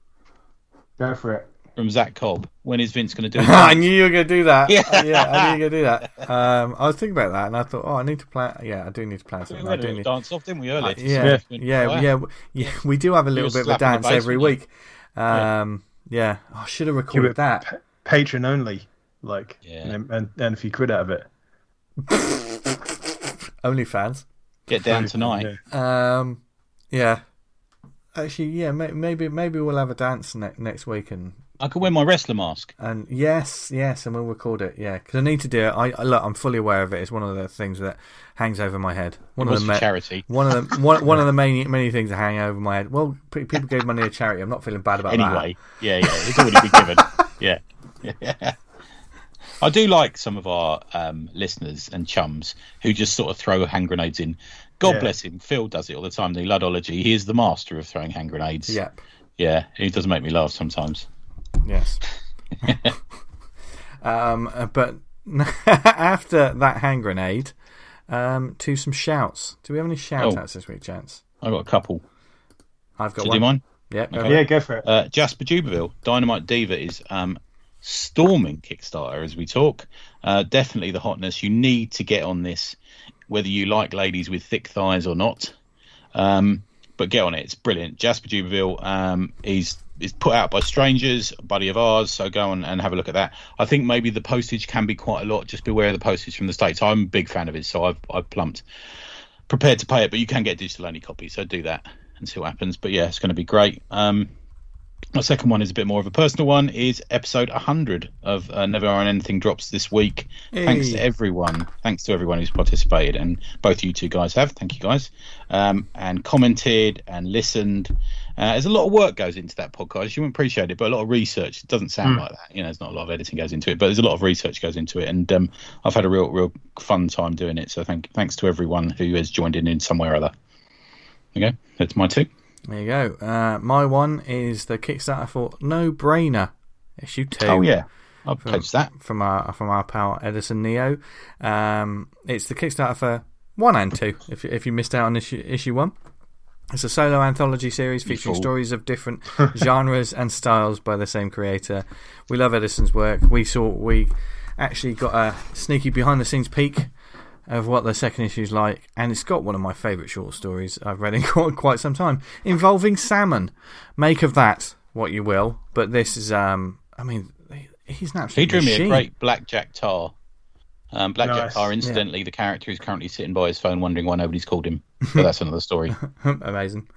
Go for it. From Zach Cobb. When is Vince going to do that? I knew you were going to do that. Yeah, uh, yeah I knew you were going to do that. Um, I was thinking about that, and I thought, oh, I need to plan. Yeah, I do need to plan something. We had I do a need... dance off, didn't we, earlier? Uh, yeah, yeah, yeah, yeah. We do have a little bit of a dance every week. Um, yeah. yeah. Oh, I should have recorded yeah, that. Pa- patron only, like, yeah. and, and, and a few quid out of it. Only fans. Get down tonight. Yeah. Um, yeah. Actually, yeah, maybe maybe we'll have a dance ne- next week and I could wear my wrestler mask. And yes, yes, and we'll record it. Yeah, because I need to do it. I, I look, I'm fully aware of it. It's one of the things that hangs over my head. One it of was the ma- charity. One of the one, one of the many many things that hang over my head. Well, people gave money to charity. I'm not feeling bad about anyway, that. Anyway, yeah, yeah, it's already been given. Yeah, yeah. I do like some of our um, listeners and chums who just sort of throw hand grenades in. God yeah. bless him. Phil does it all the time. The ludology. He is the master of throwing hand grenades. Yep. Yeah, he does make me laugh sometimes. Yes. um, but after that hand grenade, um, to some shouts. Do we have any shout outs oh. this week, Chance? I've got a couple. I've got Should one. Do you mind? Yeah, go, okay. yeah, go for it. Uh, Jasper Juberville, Dynamite Diva is um, storming Kickstarter as we talk. Uh, definitely the hotness. You need to get on this, whether you like ladies with thick thighs or not. Um, but get on it. It's brilliant. Jasper Juberville, um, he's is put out by Strangers, a buddy of ours, so go on and have a look at that. I think maybe the postage can be quite a lot. Just beware of the postage from the States. I'm a big fan of it, so I've I've plumped. Prepared to pay it, but you can get digital-only copies, so do that and see what happens. But yeah, it's going to be great. Um, my second one is a bit more of a personal one, is episode one hundred of uh, Never Iron Anything drops this week. Hey. Thanks to everyone. Thanks to everyone who's participated, and both you two guys have. Thank you, guys. Um, and commented and listened. Uh, there's a lot of work goes into that podcast. You wouldn't appreciate it, but a lot of research. It doesn't sound mm. like that. You know, there's not a lot of editing goes into it, but there's a lot of research goes into it. And um, I've had a real, real fun time doing it. So thank, thanks to everyone who has joined in in some way or other. Okay, that's my two. There you go. Uh, my one is the Kickstarter for No Brainer issue two. Oh yeah, I'll pledge that from our from our pal Edison Neo. Um, it's the Kickstarter for one and two. If if you missed out on issue issue one. It's a solo anthology series featuring stories of different genres and styles by the same creator. We love Edison's work. We saw we actually got a sneaky behind-the-scenes peek of what the second issue's like, and it's got one of my favourite short stories I've read in quite some time, involving salmon. Make of that what you will, but this is, um, I mean, he's an absolute machine. He drew me a great Blackjack Tar. Um, Blackjack nice. Tar, incidentally, yeah. the character who's currently sitting by his phone wondering why nobody's called him. But that's another story. Amazing.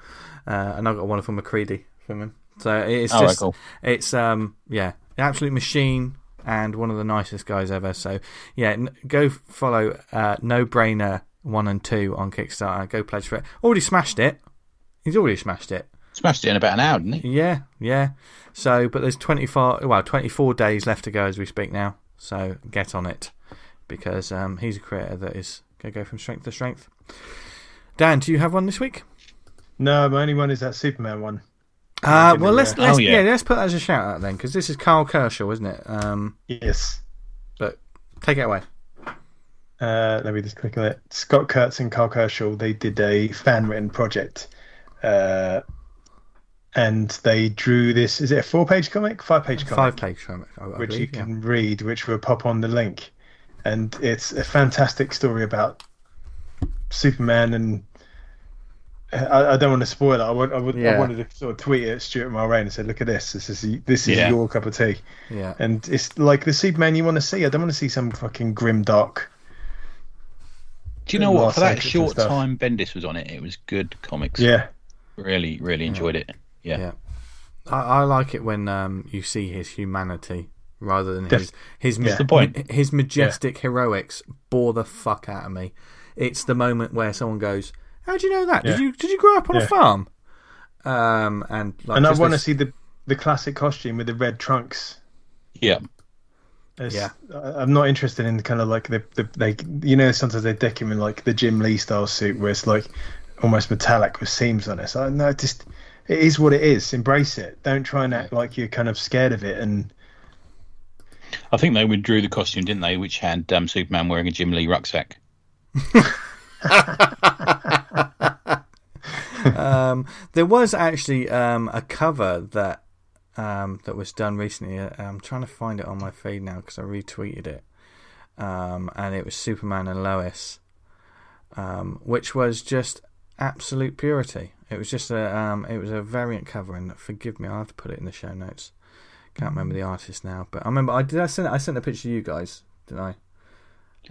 Uh, and I've got a wonderful McCready from him. So it's oh, just, right, cool. it's, um, yeah, an absolute machine and one of the nicest guys ever. So, yeah, n- go follow uh, No Brainer one and two on Kickstarter. Go pledge for it. Already smashed it. He's already smashed it. Smashed it in about an hour, didn't he? Yeah, yeah. So, but there's twenty-four, well, twenty-four days left to go as we speak now. So get on it. Because um, he's a creator that is going to go from strength to strength. Dan, do you have one this week? No, my only one is that Superman one. Uh, well, let's let's oh, yeah. yeah let's put that as a shout out then, because this is Carl Kershaw, isn't it? Um, yes. But take it away. Uh, let me just click on it. Scott Kurtz and Carl Kershaw, they did a fan written project, uh, and they drew this. Is it a four page comic? Five page comic. Five page comic, I, I which believe, you can yeah. read, which will pop on the link. And it's a fantastic story about Superman, and I, I don't want to spoil it. I, would, I, would, yeah. I wanted to sort of tweet it at Stuart Mulrain and said, "Look at this. This is this is yeah. your cup of tea." Yeah. And it's like the Superman you want to see. I don't want to see some fucking grim dark. Do you know what? For that short time Bendis was on it, it was good comics. Yeah. Really, really enjoyed yeah. it. Yeah. yeah. I, I like it when um, you see his humanity. Rather than his his, his, ma- his majestic yeah. heroics bore the fuck out of me. It's the moment where someone goes, "How do you know that? Yeah. Did you did you grow up on yeah. a farm?" Um, and like, and I want to this... see the, the classic costume with the red trunks. Yeah, it's, yeah. I'm not interested in kind of like the the like you know sometimes they deck him in like the Jim Lee style suit where it's like almost metallic with seams on it. So no, just it is what it is. Embrace it. Don't try and act like you're kind of scared of it and. I think they withdrew the costume, didn't they? Which had um, Superman wearing a Jim Lee rucksack. um, there was actually um, a cover that um, that was done recently. I'm trying to find it on my feed now because I retweeted it, um, and it was Superman and Lois, um, which was just absolute purity. It was just a um, it was a variant cover, and forgive me, I'll have to put it in the show notes. Can't remember the artist now, but I remember I did. I sent I sent a picture to you guys, didn't I?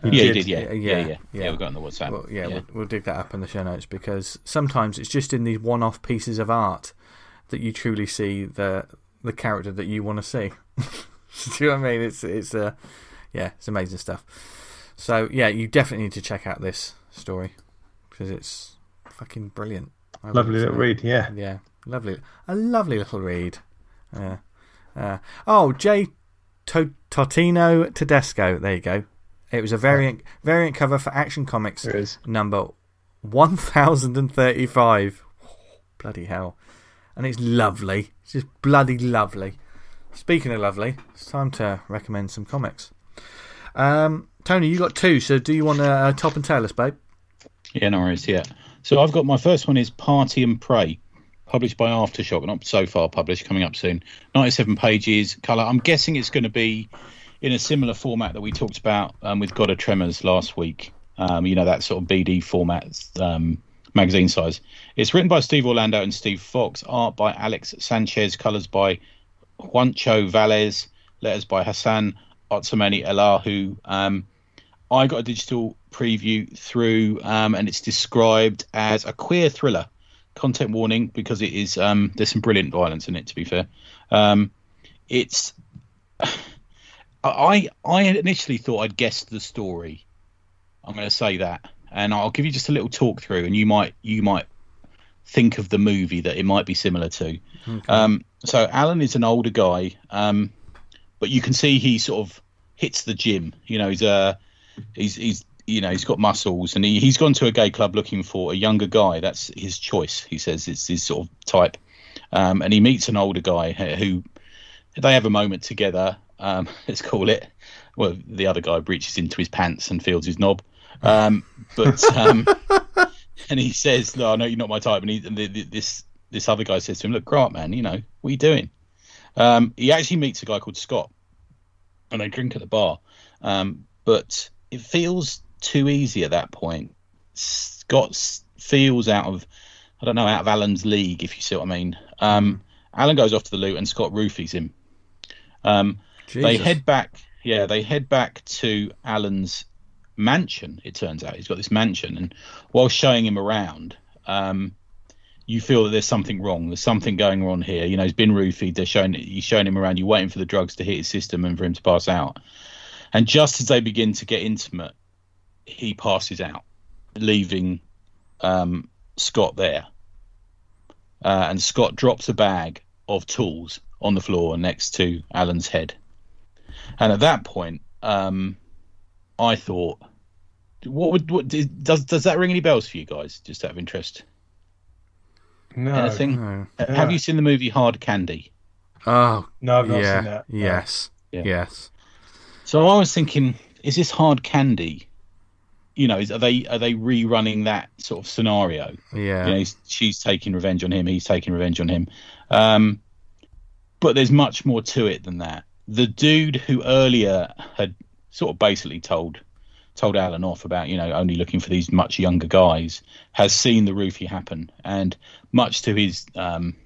Um, yeah, you did. Yeah, yeah, yeah, yeah. yeah. yeah we got on the WhatsApp. Well, yeah, yeah. We'll, we'll dig that up in the show notes because sometimes it's just in these one-off pieces of art that you truly see the the character that you want to see. Do you know what I mean? It's it's a uh, yeah, it's amazing stuff. So yeah, you definitely need to check out this story because it's fucking brilliant. I lovely little read, yeah, yeah, lovely, a lovely little read. Uh, uh, oh, J. Totino Tedesco, there you go. It was a variant variant cover for Action Comics number one thousand and thirty-five. Oh, bloody hell! And it's lovely. It's just bloody lovely. Speaking of lovely, it's time to recommend some comics. Um, Tony, you got two, so do you want to uh, top and tail us, babe? Yeah, no worries. Yeah. So I've got my first one is Party and Prey, published by Aftershock, not so far published, coming up soon. ninety-seven pages, colour. I'm guessing it's going to be in a similar format that we talked about um, with God of Tremors last week. Um, you know, that sort of B D format, um, magazine size. It's written by Steve Orlando and Steve Fox, art by Alex Sanchez, colours by Juancho Valles, letters by Hassan Otsamani Elahu. Um, I got a digital preview through, um, and it's described as a queer thriller. Content warning, because it is um, there's some brilliant violence in it, to be fair. Um, it's I I initially thought I'd guessed the story. I'm going to say that, and I'll give you just a little talk through, and you might you might think of the movie that it might be similar to. Okay. Um, so Alan is an older guy, um, but you can see he sort of hits the gym. You know, he's uh he's he's. You know, he's got muscles, and he, he's gone to a gay club looking for a younger guy. That's his choice, he says. It's his sort of type. Um, and he meets an older guy who they have a moment together, um, let's call it. Well, the other guy reaches into his pants and feels his knob. Um, but um, and he says, no, no, you're not my type. And, he, and the, the, this this other guy says to him, look, Grant, man, you know, what are you doing? Um, he actually meets a guy called Scott, and they drink at the bar. Um, but it feels too easy at that point. Scott feels out of, I don't know, out of Alan's league, if you see what I mean. Um, Alan goes off to the loo and Scott roofies him. Um, they head back, yeah, they head back to Alan's mansion, it turns out. He's got this mansion, and while showing him around, um, you feel that there's something wrong. There's something going on here. You know, he's been roofied. They're showing, you're showing him around. You're waiting for the drugs to hit his system and for him to pass out. And just as they begin to get intimate, he passes out, leaving um, Scott there. Uh, and Scott drops a bag of tools on the floor next to Alan's head. And at that point, um, I thought, what would what does does that ring any bells for you guys? Just out of interest. No. Anything? No. Yeah. Have you seen the movie Hard Candy? Oh, no, I've not yeah, seen that. Yes, yeah. yes. So I was thinking, is this Hard Candy? You know, are they are they rerunning that sort of scenario? Yeah, you know, she's taking revenge on him. He's taking revenge on him. Um, but there's much more to it than that. The dude who earlier had sort of basically told told Alan off about, you know, only looking for these much younger guys, has seen the roofie happen, and much to his um,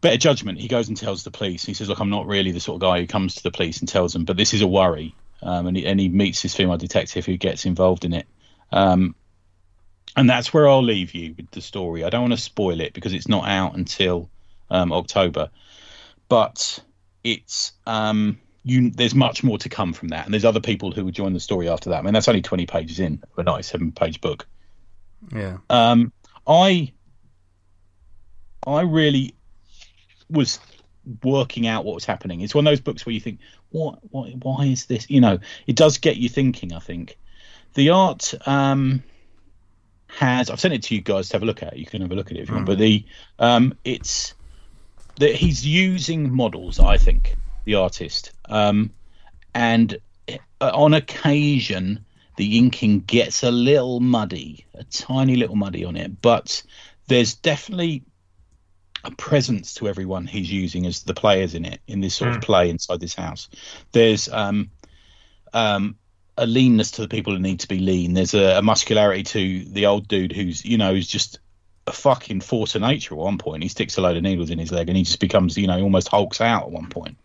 better judgment, he goes and tells the police. He says, "Look, I'm not really the sort of guy who comes to the police and tells them, but this is a worry." Um, and, he, and he meets this female detective who gets involved in it. Um, and that's where I'll leave you with the story. I don't want to spoil it because it's not out until um, October. But it's um, you, there's much more to come from that. And there's other people who will join the story after that. I mean, that's only twenty pages in of a ninety-seven-page book. Yeah. Um, I, I really was working out what was happening. It's one of those books where you think, what, what why is this, you know? It does get you thinking. I think the art um has, I've sent it to you guys to have a look at. You can have a look at it if you mm. want, but the um it's that he's using models, I think, the artist, um and on occasion the inking gets a little muddy, a tiny little muddy on it, but there's definitely a presence to everyone he's using as the players in it, in this sort mm. of play inside this house. There's um, um, a leanness to the people who need to be lean. There's a, a muscularity to the old dude who's, you know, who's just a fucking force of nature at one point. He sticks a load of needles in his leg and he just becomes, you know, almost hulks out at one point.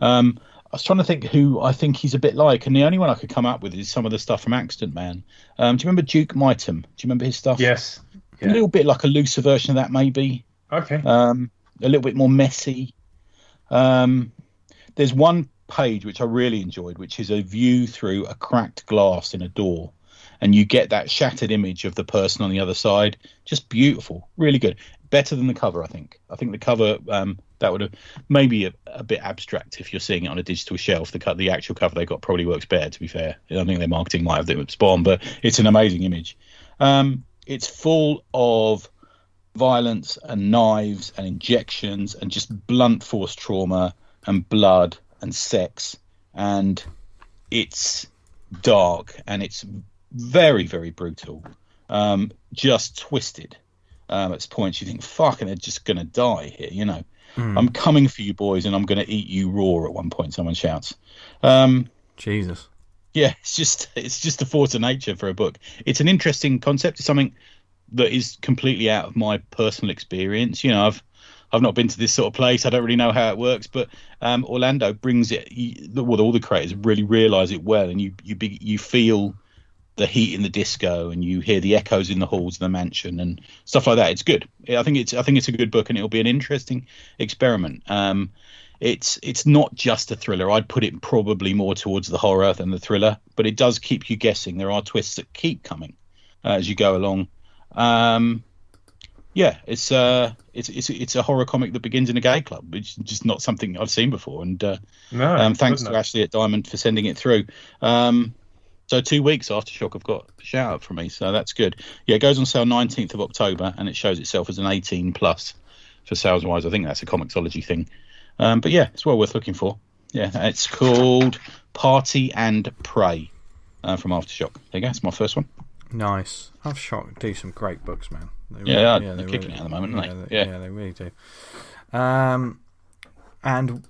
Um, I was trying to think who I think he's a bit like, and the only one I could come up with is some of the stuff from Accident Man. Um, do you remember Duke Mitem? Do you remember his stuff? Yes. Yeah. A little bit like a looser version of that, maybe. Okay. Um, a little bit more messy. Um, there's one page which I really enjoyed, which is a view through a cracked glass in a door. And you get that shattered image of the person on the other side. Just beautiful. Really good. Better than the cover, I think. I think the cover, um, that would have maybe a, a bit abstract if you're seeing it on a digital shelf. The co- the actual cover they got probably works better, to be fair. I think their marketing might have them spawn, but it's an amazing image. Um, it's full of violence and knives and injections and just blunt force trauma and blood and sex. And it's dark and it's very, very brutal, um, just twisted. Um, at points you think, fucking, they're just going to die here, you know. Mm. I'm coming for you, boys, and I'm going to eat you raw at one point, someone shouts. Um, Jesus. Yeah, it's just it's just a force of nature for a book. It's an interesting concept. It's something that is completely out of my personal experience. You know, I've I've not been to this sort of place. I don't really know how it works, but um, Orlando brings it, you, well, all the creators really realise it well, and you you be, you feel the heat in the disco, and you hear the echoes in the halls of the mansion and stuff like that. It's good. I think it's I think it's a good book, and it'll be an interesting experiment. Um, it's it's not just a thriller. I'd put it probably more towards the horror than the thriller, but it does keep you guessing. There are twists that keep coming uh, as you go along. Um, yeah, it's uh, it's it's it's a horror comic that begins in a gay club, which is just not something I've seen before. And uh, no, um, thanks to Ashley at Diamond for sending it through. Um, So two weeks after Shock, I've got a shout out from me, so that's good. Yeah, it goes on sale nineteenth of October, and it shows itself as an eighteen plus for sales wise. I think that's a Comixology thing. Um, but yeah, it's well worth looking for. Yeah, it's called Party and Prey uh, from Aftershock. There you go, that's my first one. Nice. Aftershock do some great books, man. They yeah, really, yeah, they're kicking really, it at the moment, yeah, aren't they? they yeah. yeah, they really do. Um, and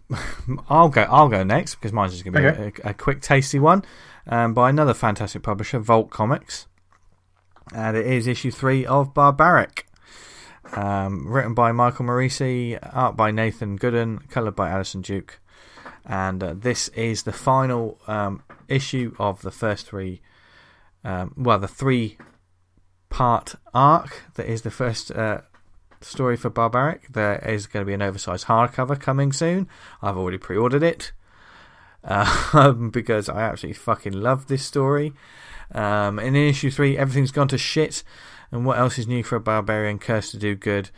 I'll go. I'll go next because mine's just going to be okay. a, a quick, tasty one. Um, by another fantastic publisher, Vault Comics, and it is issue three of Barbaric, um, written by Michael Morisi, art by Nathan Gooden, coloured by Alison Duke, and uh, this is the final um, issue of the first three, um, well, the three-part arc that is the first uh, story for Barbaric. There is going to be an oversized hardcover coming soon. I've already pre-ordered it. Um, because I absolutely fucking love this story. Um, in issue three, everything's gone to shit, and what else is new for a barbarian cursed to do good,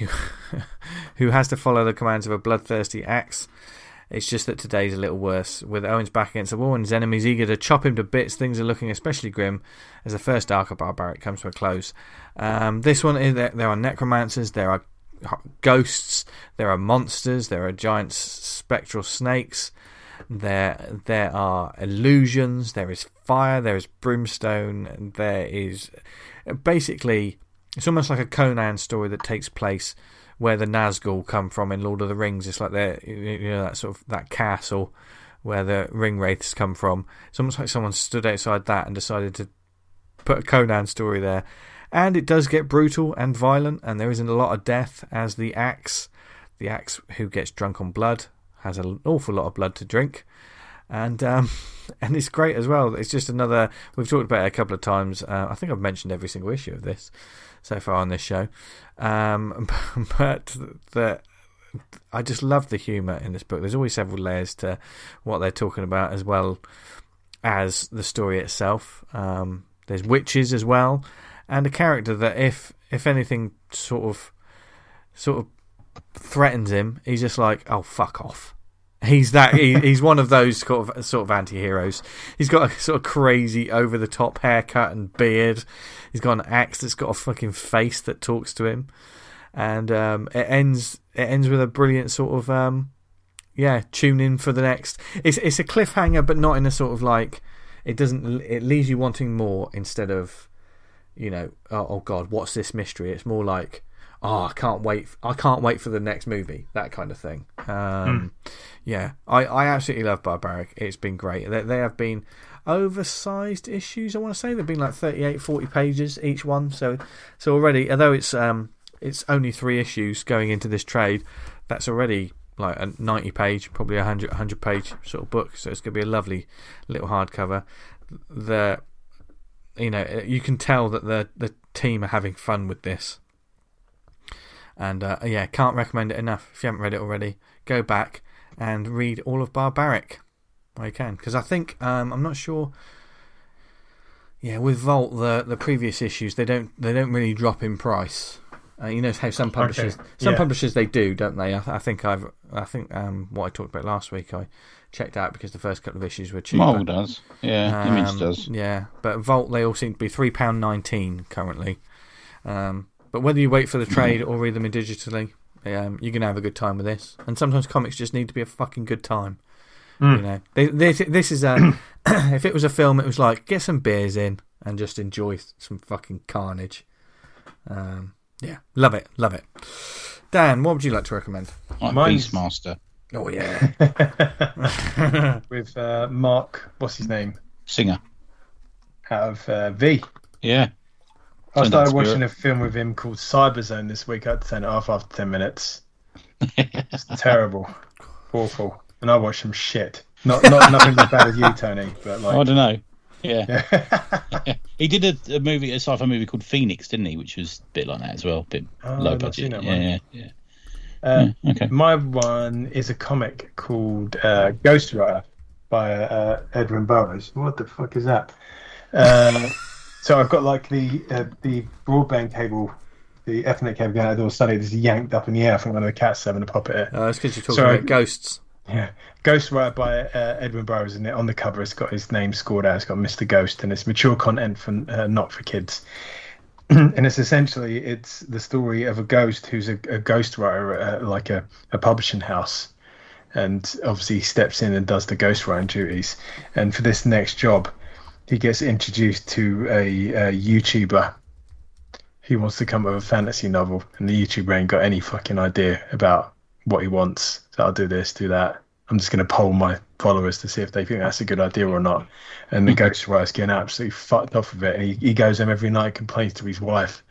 who, who has to follow the commands of a bloodthirsty axe? It's just that today's a little worse. With Owen's back against the wall and his enemies eager to chop him to bits, things are looking especially grim as the first arc of Barbaric comes to a close. Um, this one is there, there are necromancers, there are ghosts, there are monsters, there are giant spectral snakes. There there are illusions, there is fire, there is brimstone, there is... Basically, it's almost like a Conan story that takes place where the Nazgul come from in Lord of the Rings. It's like they're, you know, that sort of that castle where the ring wraiths come from. It's almost like someone stood outside that and decided to put a Conan story there. And it does get brutal and violent, and there isn't a lot of death, as the axe, the axe who gets drunk on blood, has an awful lot of blood to drink, and um, and it's great as well. It's just another, we've talked about it a couple of times. Uh, I think I've mentioned every single issue of this so far on this show. Um, but the, I just love the humour in this book. There's always several layers to what they're talking about, as well as the story itself. Um, there's witches as well, and a character that, if if anything, sort of sort of. threatens him, he's just like, oh, fuck off. He's that he, he's one of those sort of sort of anti-heroes. He's got a sort of crazy over the top haircut and beard. He's got an axe that's got a fucking face that talks to him. And um, it ends it ends with a brilliant sort of um, yeah, tune in for the next. It's it's a cliffhanger, but not in a sort of like, it doesn't it leaves you wanting more, instead of, you know, oh, oh god, what's this mystery? It's more like, oh, I can't wait! I can't wait for the next movie. That kind of thing. Um, mm. Yeah, I, I absolutely love Barbaric. It's been great. They, they have been oversized issues. I want to say they've been like thirty-eight, forty pages each one. So, so already, although it's um, it's only three issues going into this trade, that's already like a ninety-page, probably a hundred, hundred page sort of book. So it's going to be a lovely little hardcover. The, you know, you can tell that the the team are having fun with this. And uh, yeah, can't recommend it enough. If you haven't read it already, go back and read all of Barbaric where you can. Because I think, um, I'm not sure... Yeah, with Vault, the the previous issues, they don't they don't really drop in price. Uh, you know how some publishers okay. some yeah. publishers they do, don't they? I, I think I've I think um, what I talked about last week I checked out because the first couple of issues were cheaper. Marvel does, yeah, um, Image does, yeah. But Vault they all seem to be three pound nineteen currently. Um, but whether you wait for the trade or read them in digitally, um, you're gonna have a good time with this. And sometimes comics just need to be a fucking good time. Mm. You know, they, they, this is a. If it was a film, it was like get some beers in and just enjoy some fucking carnage. Um, yeah, love it, love it. Dan, what would you like to recommend? Like Beastmaster. Oh yeah, with uh, Mark. What's his name? Singer. Out of uh, V. Yeah. I started watching a film with him called Cyberzone this week. I had to turn it off after ten minutes. It's terrible, awful. And I watched some shit. Not, not nothing as bad as you, Tony. But like, I don't know. Yeah, yeah. He did a, a movie, a sci-fi movie called Phoenix, didn't he? Which was a bit like that as well, a bit oh, low budget. Yeah, yeah, yeah. Uh, yeah. Okay. My one is a comic called uh, Ghost Rider by uh, Edwin Burrows. What the fuck is that? Uh, so I've got like the uh, the broadband cable. The Ethernet cable going out the door suddenly just yanked up in the air from one of the cats having a pop at it. Oh, that's because you're talking so about I, ghosts. Yeah, Ghost Rider by uh, Edwin Burrows, and on the cover it's got his name scored out. It's got Mister Ghost, and it's mature content for uh, not for kids. And it's essentially it's the story of a ghost who's a, a ghost writer, uh, like a, a publishing house, and obviously he steps in and does the ghost writing duties. And for this next job, he gets introduced to a, a YouTuber. He wants to come up with a fantasy novel, and the YouTuber ain't got any fucking idea about what he wants. So I'll do this, do that. I'm just going to poll my followers to see if they think that's a good idea or not. And the ghostwriter's getting absolutely fucked off of it. And he, he goes home every night and complains to his wife,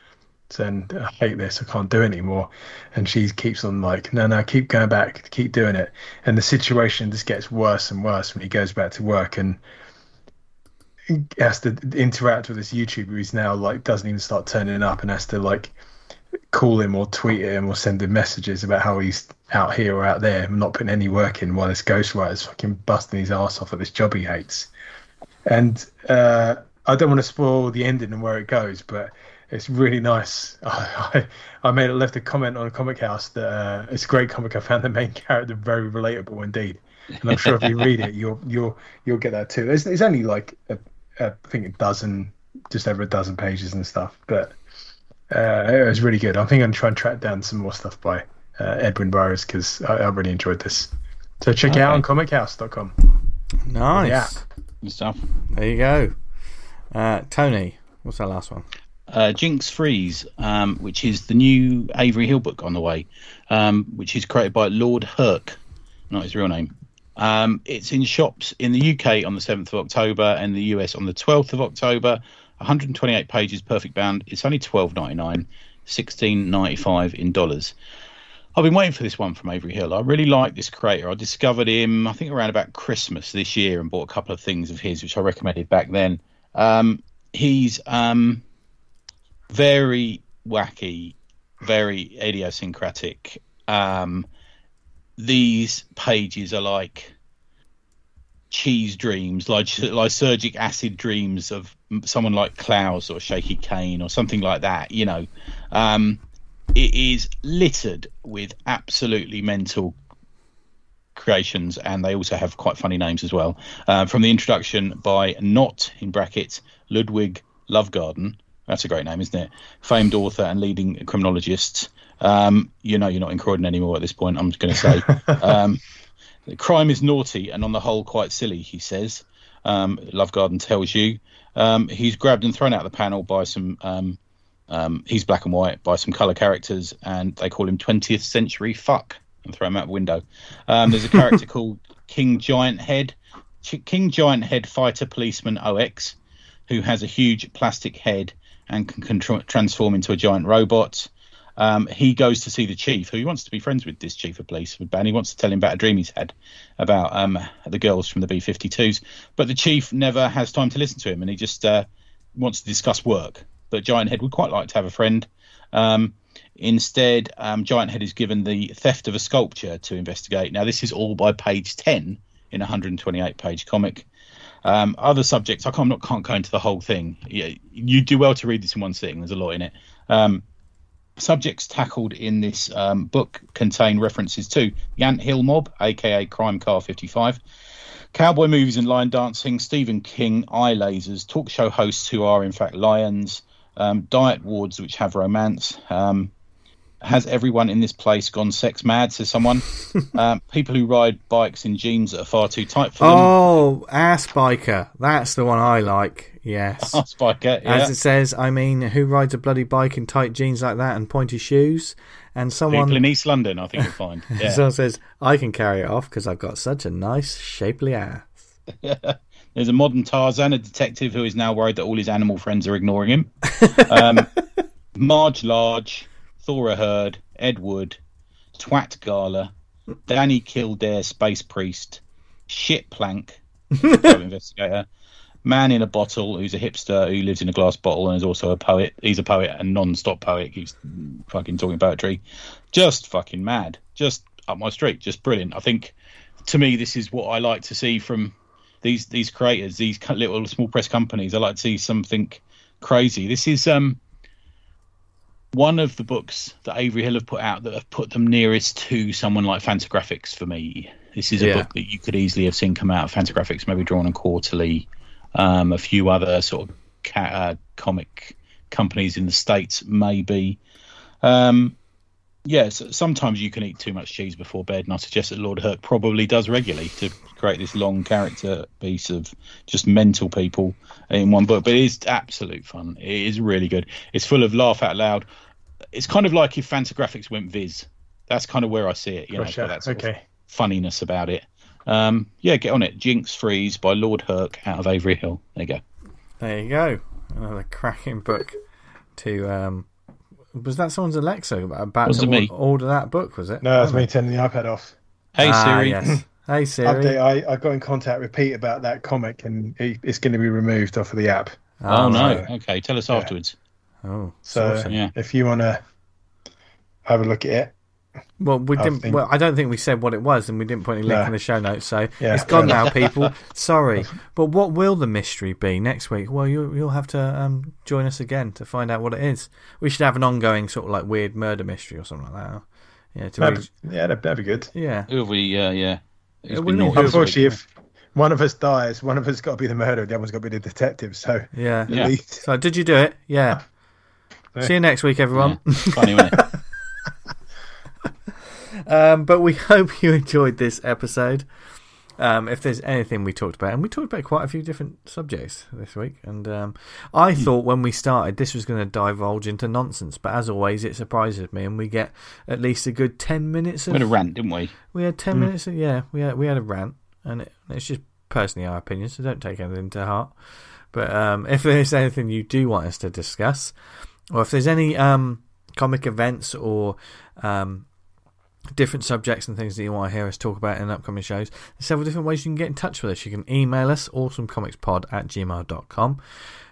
saying, I hate this, I can't do it anymore. And she keeps on like, no, no, keep going back, keep doing it. And the situation just gets worse and worse when he goes back to work and has to interact with this YouTuber who's now like doesn't even start turning up and has to like call him or tweet him or send him messages about how he's out here or out there and not putting any work in while this ghostwriter's fucking busting his ass off at this job he hates. And uh, I don't want to spoil the ending and where it goes, but it's really nice. I, I, I made left a comment on Comic House that uh, it's a great comic. I found the main character very relatable indeed, and I'm sure if you read it, you'll you'll you'll get that too. It's, it's only like a, a, I think a dozen, just over a dozen pages and stuff, but. Uh, it was really good. I think I'm trying to track down some more stuff by uh, Edwin Burrows because I, I really enjoyed this. So check okay. it out on comic house dot com. Nice. Yeah. Good stuff. There you go. Uh, Tony, what's our last one? Uh, Jinx Freeze, um, which is the new Avery Hill book on the way, um, which is created by Lord Herc, not his real name. Um, it's in shops in the U K on the seventh of October and the U S on the twelfth of October. one hundred twenty-eight pages, perfect bound. It's only twelve ninety-nine, sixteen ninety-five in dollars. I've been waiting for this one from Avery Hill. I really like this creator. I discovered him, I think, around about Christmas this year and bought a couple of things of his, which I recommended back then. Um, he's um, very wacky, very idiosyncratic. Um, these pages are like... cheese dreams, like lysergic acid dreams of someone like Klaus or Shaky Kane or something like that, you know. Um, it is littered with absolutely mental creations, and they also have quite funny names as well. Uh, from the introduction by Not, in brackets, Ludwig Lovegarden, that's a great name, isn't it? Famed author and leading criminologist. Um, you know you're not in Croydon anymore at this point, I'm just going to say. Um, crime is naughty and on the whole quite silly, he says. Um, Lovegarden tells you. Um, he's grabbed and thrown out of the panel by some... Um, um, he's black and white by some colour characters, and they call him twentieth Century Fuck and throw him out the window. Um, there's a character called King Giant Head. Ch- King Giant Head Fighter Policeman O X, who has a huge plastic head and can, can tra- transform into a giant robot. Um, he goes to see the chief, who he wants to be friends with, this chief of police, and he wants to tell him about a dream he's had about um, the girls from the B fifty-twos. But the chief never has time to listen to him, and he just uh, wants to discuss work. But Giant Head would quite like to have a friend. Um, Instead, um, Giant Head is given the theft of a sculpture to investigate. Now, this is all by page ten in a one hundred twenty-eight page comic. Um, other subjects, I can't, I'm not, can't go into the whole thing. Yeah, you do well to read this in one sitting. There's a lot in it. Um, subjects tackled in this um, book contain references to the Ant Hill Mob, a k a. Crime Car fifty-five, cowboy movies and lion dancing, Stephen King, eye lasers, talk show hosts who are in fact lions, um, diet wards which have romance. Um, has everyone in this place gone sex mad, says someone. um, people who ride bikes in jeans that are far too tight for them. Oh, Ass Biker. That's the one I like, yes. Ass Biker, yeah. As it says, I mean, who rides a bloody bike in tight jeans like that and pointy shoes? And someone... People in East London, I think you'll find. Yeah. Someone says, I can carry it off because I've got such a nice, shapely ass. There's a modern Tarzan, a detective who is now worried that all his animal friends are ignoring him. Um, Marge Large, Thora Hurd, Ed Wood, Twat Gala, Danny Kildare, Space Priest, Shit Plank, investigator, Man in a Bottle, who's a hipster who lives in a glass bottle and is also a poet. He's a poet and non-stop poet. Keeps fucking talking poetry. Just fucking mad. Just up my street. Just brilliant. I think, to me, this is what I like to see from these these creators, these little small press companies. I like to see something crazy. This is... um. One of the books that Avery Hill have put out that have put them nearest to someone like Fantagraphics for me. This is a yeah. book that you could easily have seen come out of Fantagraphics, maybe drawn on Quarterly, um, a few other sort of ca- uh, comic companies in the States, maybe. Um, yes, yeah, so sometimes you can eat too much cheese before bed, and I suggest that Lord Herc probably does regularly to create this long character piece of just mental people in one book. But it is absolute fun. It is really good. It's full of laugh out loud. It's kind of like if Fantagraphics went Viz. That's kind of where I see it, you know, for that sort okay. of funniness about it. Um, yeah, get on it. Jinx Freeze by Lord Herc out of Avery Hill. There you go. There you go. Another cracking book to... Um... Was that someone's Alexa about to order that book, was it? No, it was me turning the iPad off. Hey, ah, Siri. Yes. Hey, Siri. Update, I, I got in contact with Pete about that comic, and it, it's going to be removed off of the app. Oh, oh no. So, okay, tell us yeah. afterwards. Oh, so awesome. yeah. If you want to have a look at it. Well, we I didn't. Think... Well, I don't think we said what it was, and we didn't put any link no. in the show notes, so yeah, it's gone now, people. Sorry, but what will the mystery be next week? Well, you, you'll have to um, join us again to find out what it is. We should have an ongoing sort of like weird murder mystery or something like that. Yeah, to that'd, be, yeah, that'd, that'd be good. Yeah, who have we? Uh, yeah, it's been naughty. Unfortunately, if one of us dies, one of us got to be the murderer, the other one's got to be the detective. So yeah, yeah. Least... So did you do it? Yeah. yeah. See you next week, everyone. Yeah. Funny, wasn't it? Um, but we hope you enjoyed this episode. Um, if there's anything we talked about, and we talked about quite a few different subjects this week, and um, I mm. thought when we started this was going to divulge into nonsense, but as always it surprises me, and we get at least a good ten minutes of... We had a rant, didn't we? We had ten mm. minutes of, yeah, we had, we had a rant, and it, it's just personally our opinion, so don't take anything to heart. But um, if there's anything you do want us to discuss, or if there's any um, comic events or... Um, different subjects and things that you want to hear us talk about in upcoming shows, there's several different ways you can get in touch with us. You can email us awesomecomicspod at gmail dot com.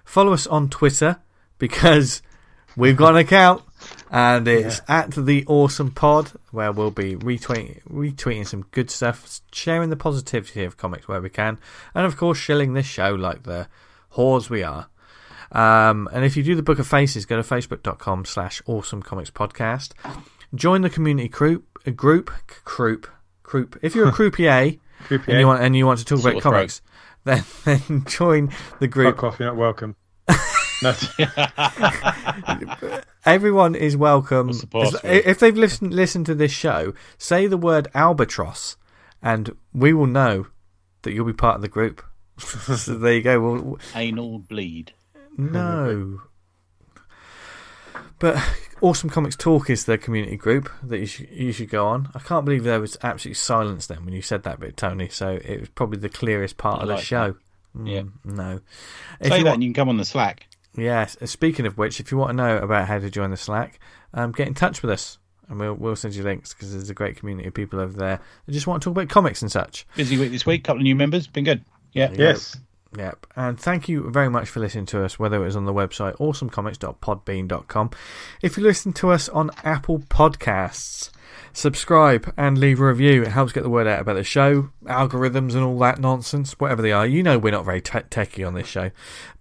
Follow us on Twitter because we've got an account and it's yeah. at the Awesome Pod, where we'll be retweeting, retweeting some good stuff, sharing the positivity of comics where we can, and of course shilling this show like the whores we are. Um, and if you do the Book of Faces, go to facebook dot com slash awesome comics podcast. Join the community group, a group, group, group. If you're a croupier, croupier. And, you want, and you want to talk sort about comics, then, then join the group. Fuck off, you're not welcome. Everyone is welcome. As, if they've listened, listened to this show, say the word albatross, and we will know that you'll be part of the group. So there you go. We'll, Anal bleed. No. But Awesome Comics Talk is the community group that you should, you should go on. I can't believe there was absolute silence then when you said that bit, Tony, so it was probably the clearest part I of like the show. Mm, yeah. No. If Say you that want, and you can come on the Slack. Yes. Yeah, speaking of which, if you want to know about how to join the Slack, um, get in touch with us and we'll, we'll send you links, because there's a great community of people over there that just want to talk about comics and such. Busy week this week, couple of new members, been good. Yeah. Yes. Go. Yep. And thank you very much for listening to us, whether it was on the website awesome comics dot podbean dot com. If you listen to us on Apple Podcasts, subscribe and leave a review. It helps get the word out about the show, algorithms and all that nonsense, whatever they are. You know we're not very te- techie on this show,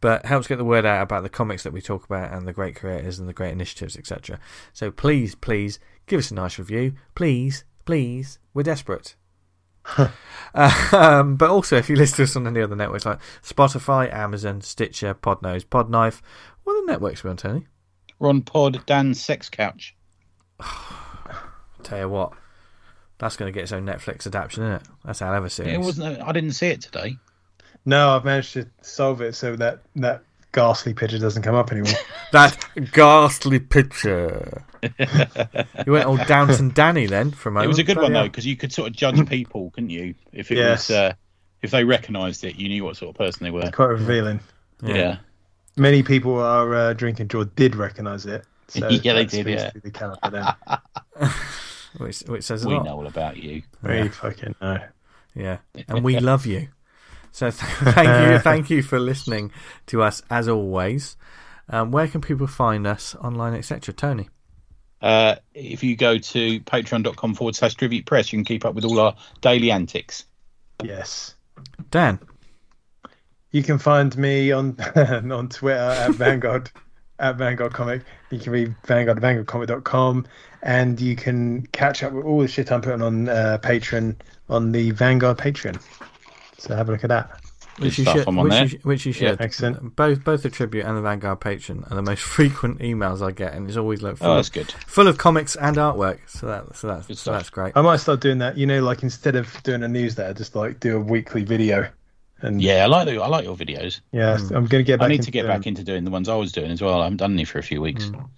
but it helps get the word out about the comics that we talk about and the great creators and the great initiatives, et cetera. So please, please give us a nice review. Please, please. We're desperate. Huh. Uh, um, but also, if you listen to us on any other networks like Spotify, Amazon, Stitcher, Podnose, Podknife, what are the networks we're on, Tony? We're on Pod Dan's Sex Couch. Tell you what, that's going to get its own Netflix adaptation, isn't it? That's how I ever see it. It wasn't. I didn't see it today. No, I've managed to solve it so that that ghastly picture doesn't come up anymore. That ghastly picture. You went all Downton Danny then for a moment. It was a good one though, because you could sort of judge people, couldn't you? If it yes. was, uh, if they recognised it, you knew what sort of person they were. It's quite revealing. Yeah. yeah. Many people our uh, drinking jaw did recognise it. So yeah, they did. Yeah. The calendar, then. Which, which says a we lot. know all about you. We yeah. fucking know. Yeah, and we love you. So th- thank you, thank you for listening to us as always. Um, where can people find us online, et cetera? Tony, uh, if you go to patreon.com forward slash Tribute Press, you can keep up with all our daily antics. Yes, Dan, you can find me on on Twitter at Vanguard. At Vanguard Comic. You can read Vanguard at vanguard comic dot com, and you can catch up with all the shit I'm putting on uh, Patreon on the Vanguard Patreon. So have a look at that. Which you should. Which, there. You, which you should. Yeah, excellent. Both both the Tribute and the Vanguard Patreon are the most frequent emails I get, and it's always like full, oh, that's of, good. full of comics and artwork. So that so that's so that's great. I might start doing that. You know, like instead of doing a newsletter, just like do a weekly video. And yeah, I like the, I like your videos. Yeah, mm. I'm going to get. Back I need to get doing... back into doing the ones I was doing as well. I haven't done any for a few weeks. Mm.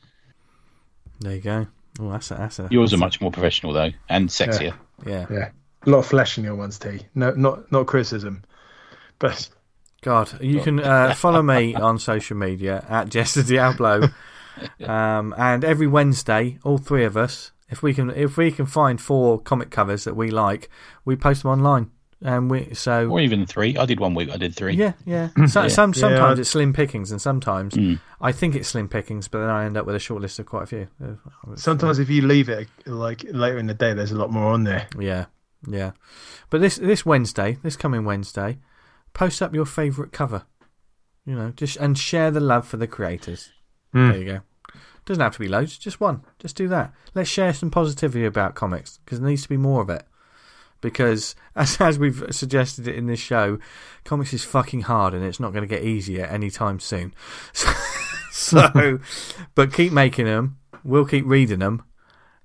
There you go. Oh, that's a, that's a, yours that's are much a... more professional though, and sexier. Yeah. yeah, yeah. A lot of flesh in your ones, T. No, not not criticism, but God, you God. can uh, follow me on social media at Jester Diablo, um, and every Wednesday, all three of us, if we can, if we can find four comic covers that we like, we post them online. And we so or even three. I did one week. I did three. Yeah, yeah. So, yeah. Some sometimes yeah. it's slim pickings, and sometimes mm. I think it's slim pickings, but then I end up with a short list of quite a few. Sometimes yeah. if you leave it like later in the day, there's a lot more on there. Yeah, yeah. But this this Wednesday, this coming Wednesday, post up your favourite cover. You know, just and share the love for the creators. Mm. There you go. Doesn't have to be loads. Just one. Just do that. Let's share some positivity about comics because there needs to be more of it. Because, as as we've suggested it in this show, comics is fucking hard and it's not going to get easier anytime soon. So, so but keep making them. We'll keep reading them.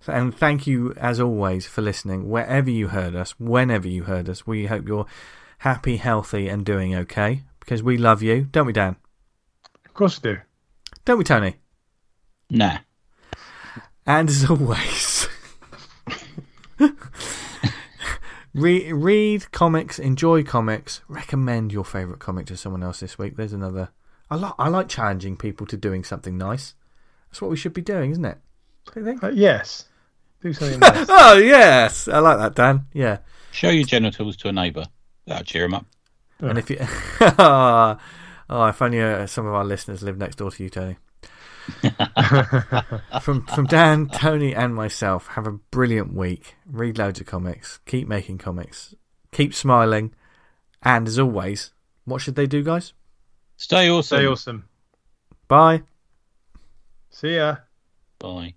And thank you, as always, for listening. Wherever you heard us, whenever you heard us, we hope you're happy, healthy and doing okay. Because we love you. Don't we, Dan? Of course we do. Don't we, Tony? Nah. And as always... Re- read comics, enjoy comics, recommend your favourite comic to someone else this week. There's another... I, lo- I like challenging people to doing something nice. That's what we should be doing, isn't it? What do you think? Uh, yes. Do something nice. Oh, yes. I like that, Dan. Yeah. Show your genitals to a neighbour. That'll cheer them up. Oh. And if you... oh, if only uh, some of our listeners live next door to you, Tony. from from Dan, Tony and myself, have a brilliant week. Read loads of comics, keep making comics, keep smiling, and as always, what should they do, guys? Stay awesome. Stay awesome. Bye. See ya. Bye.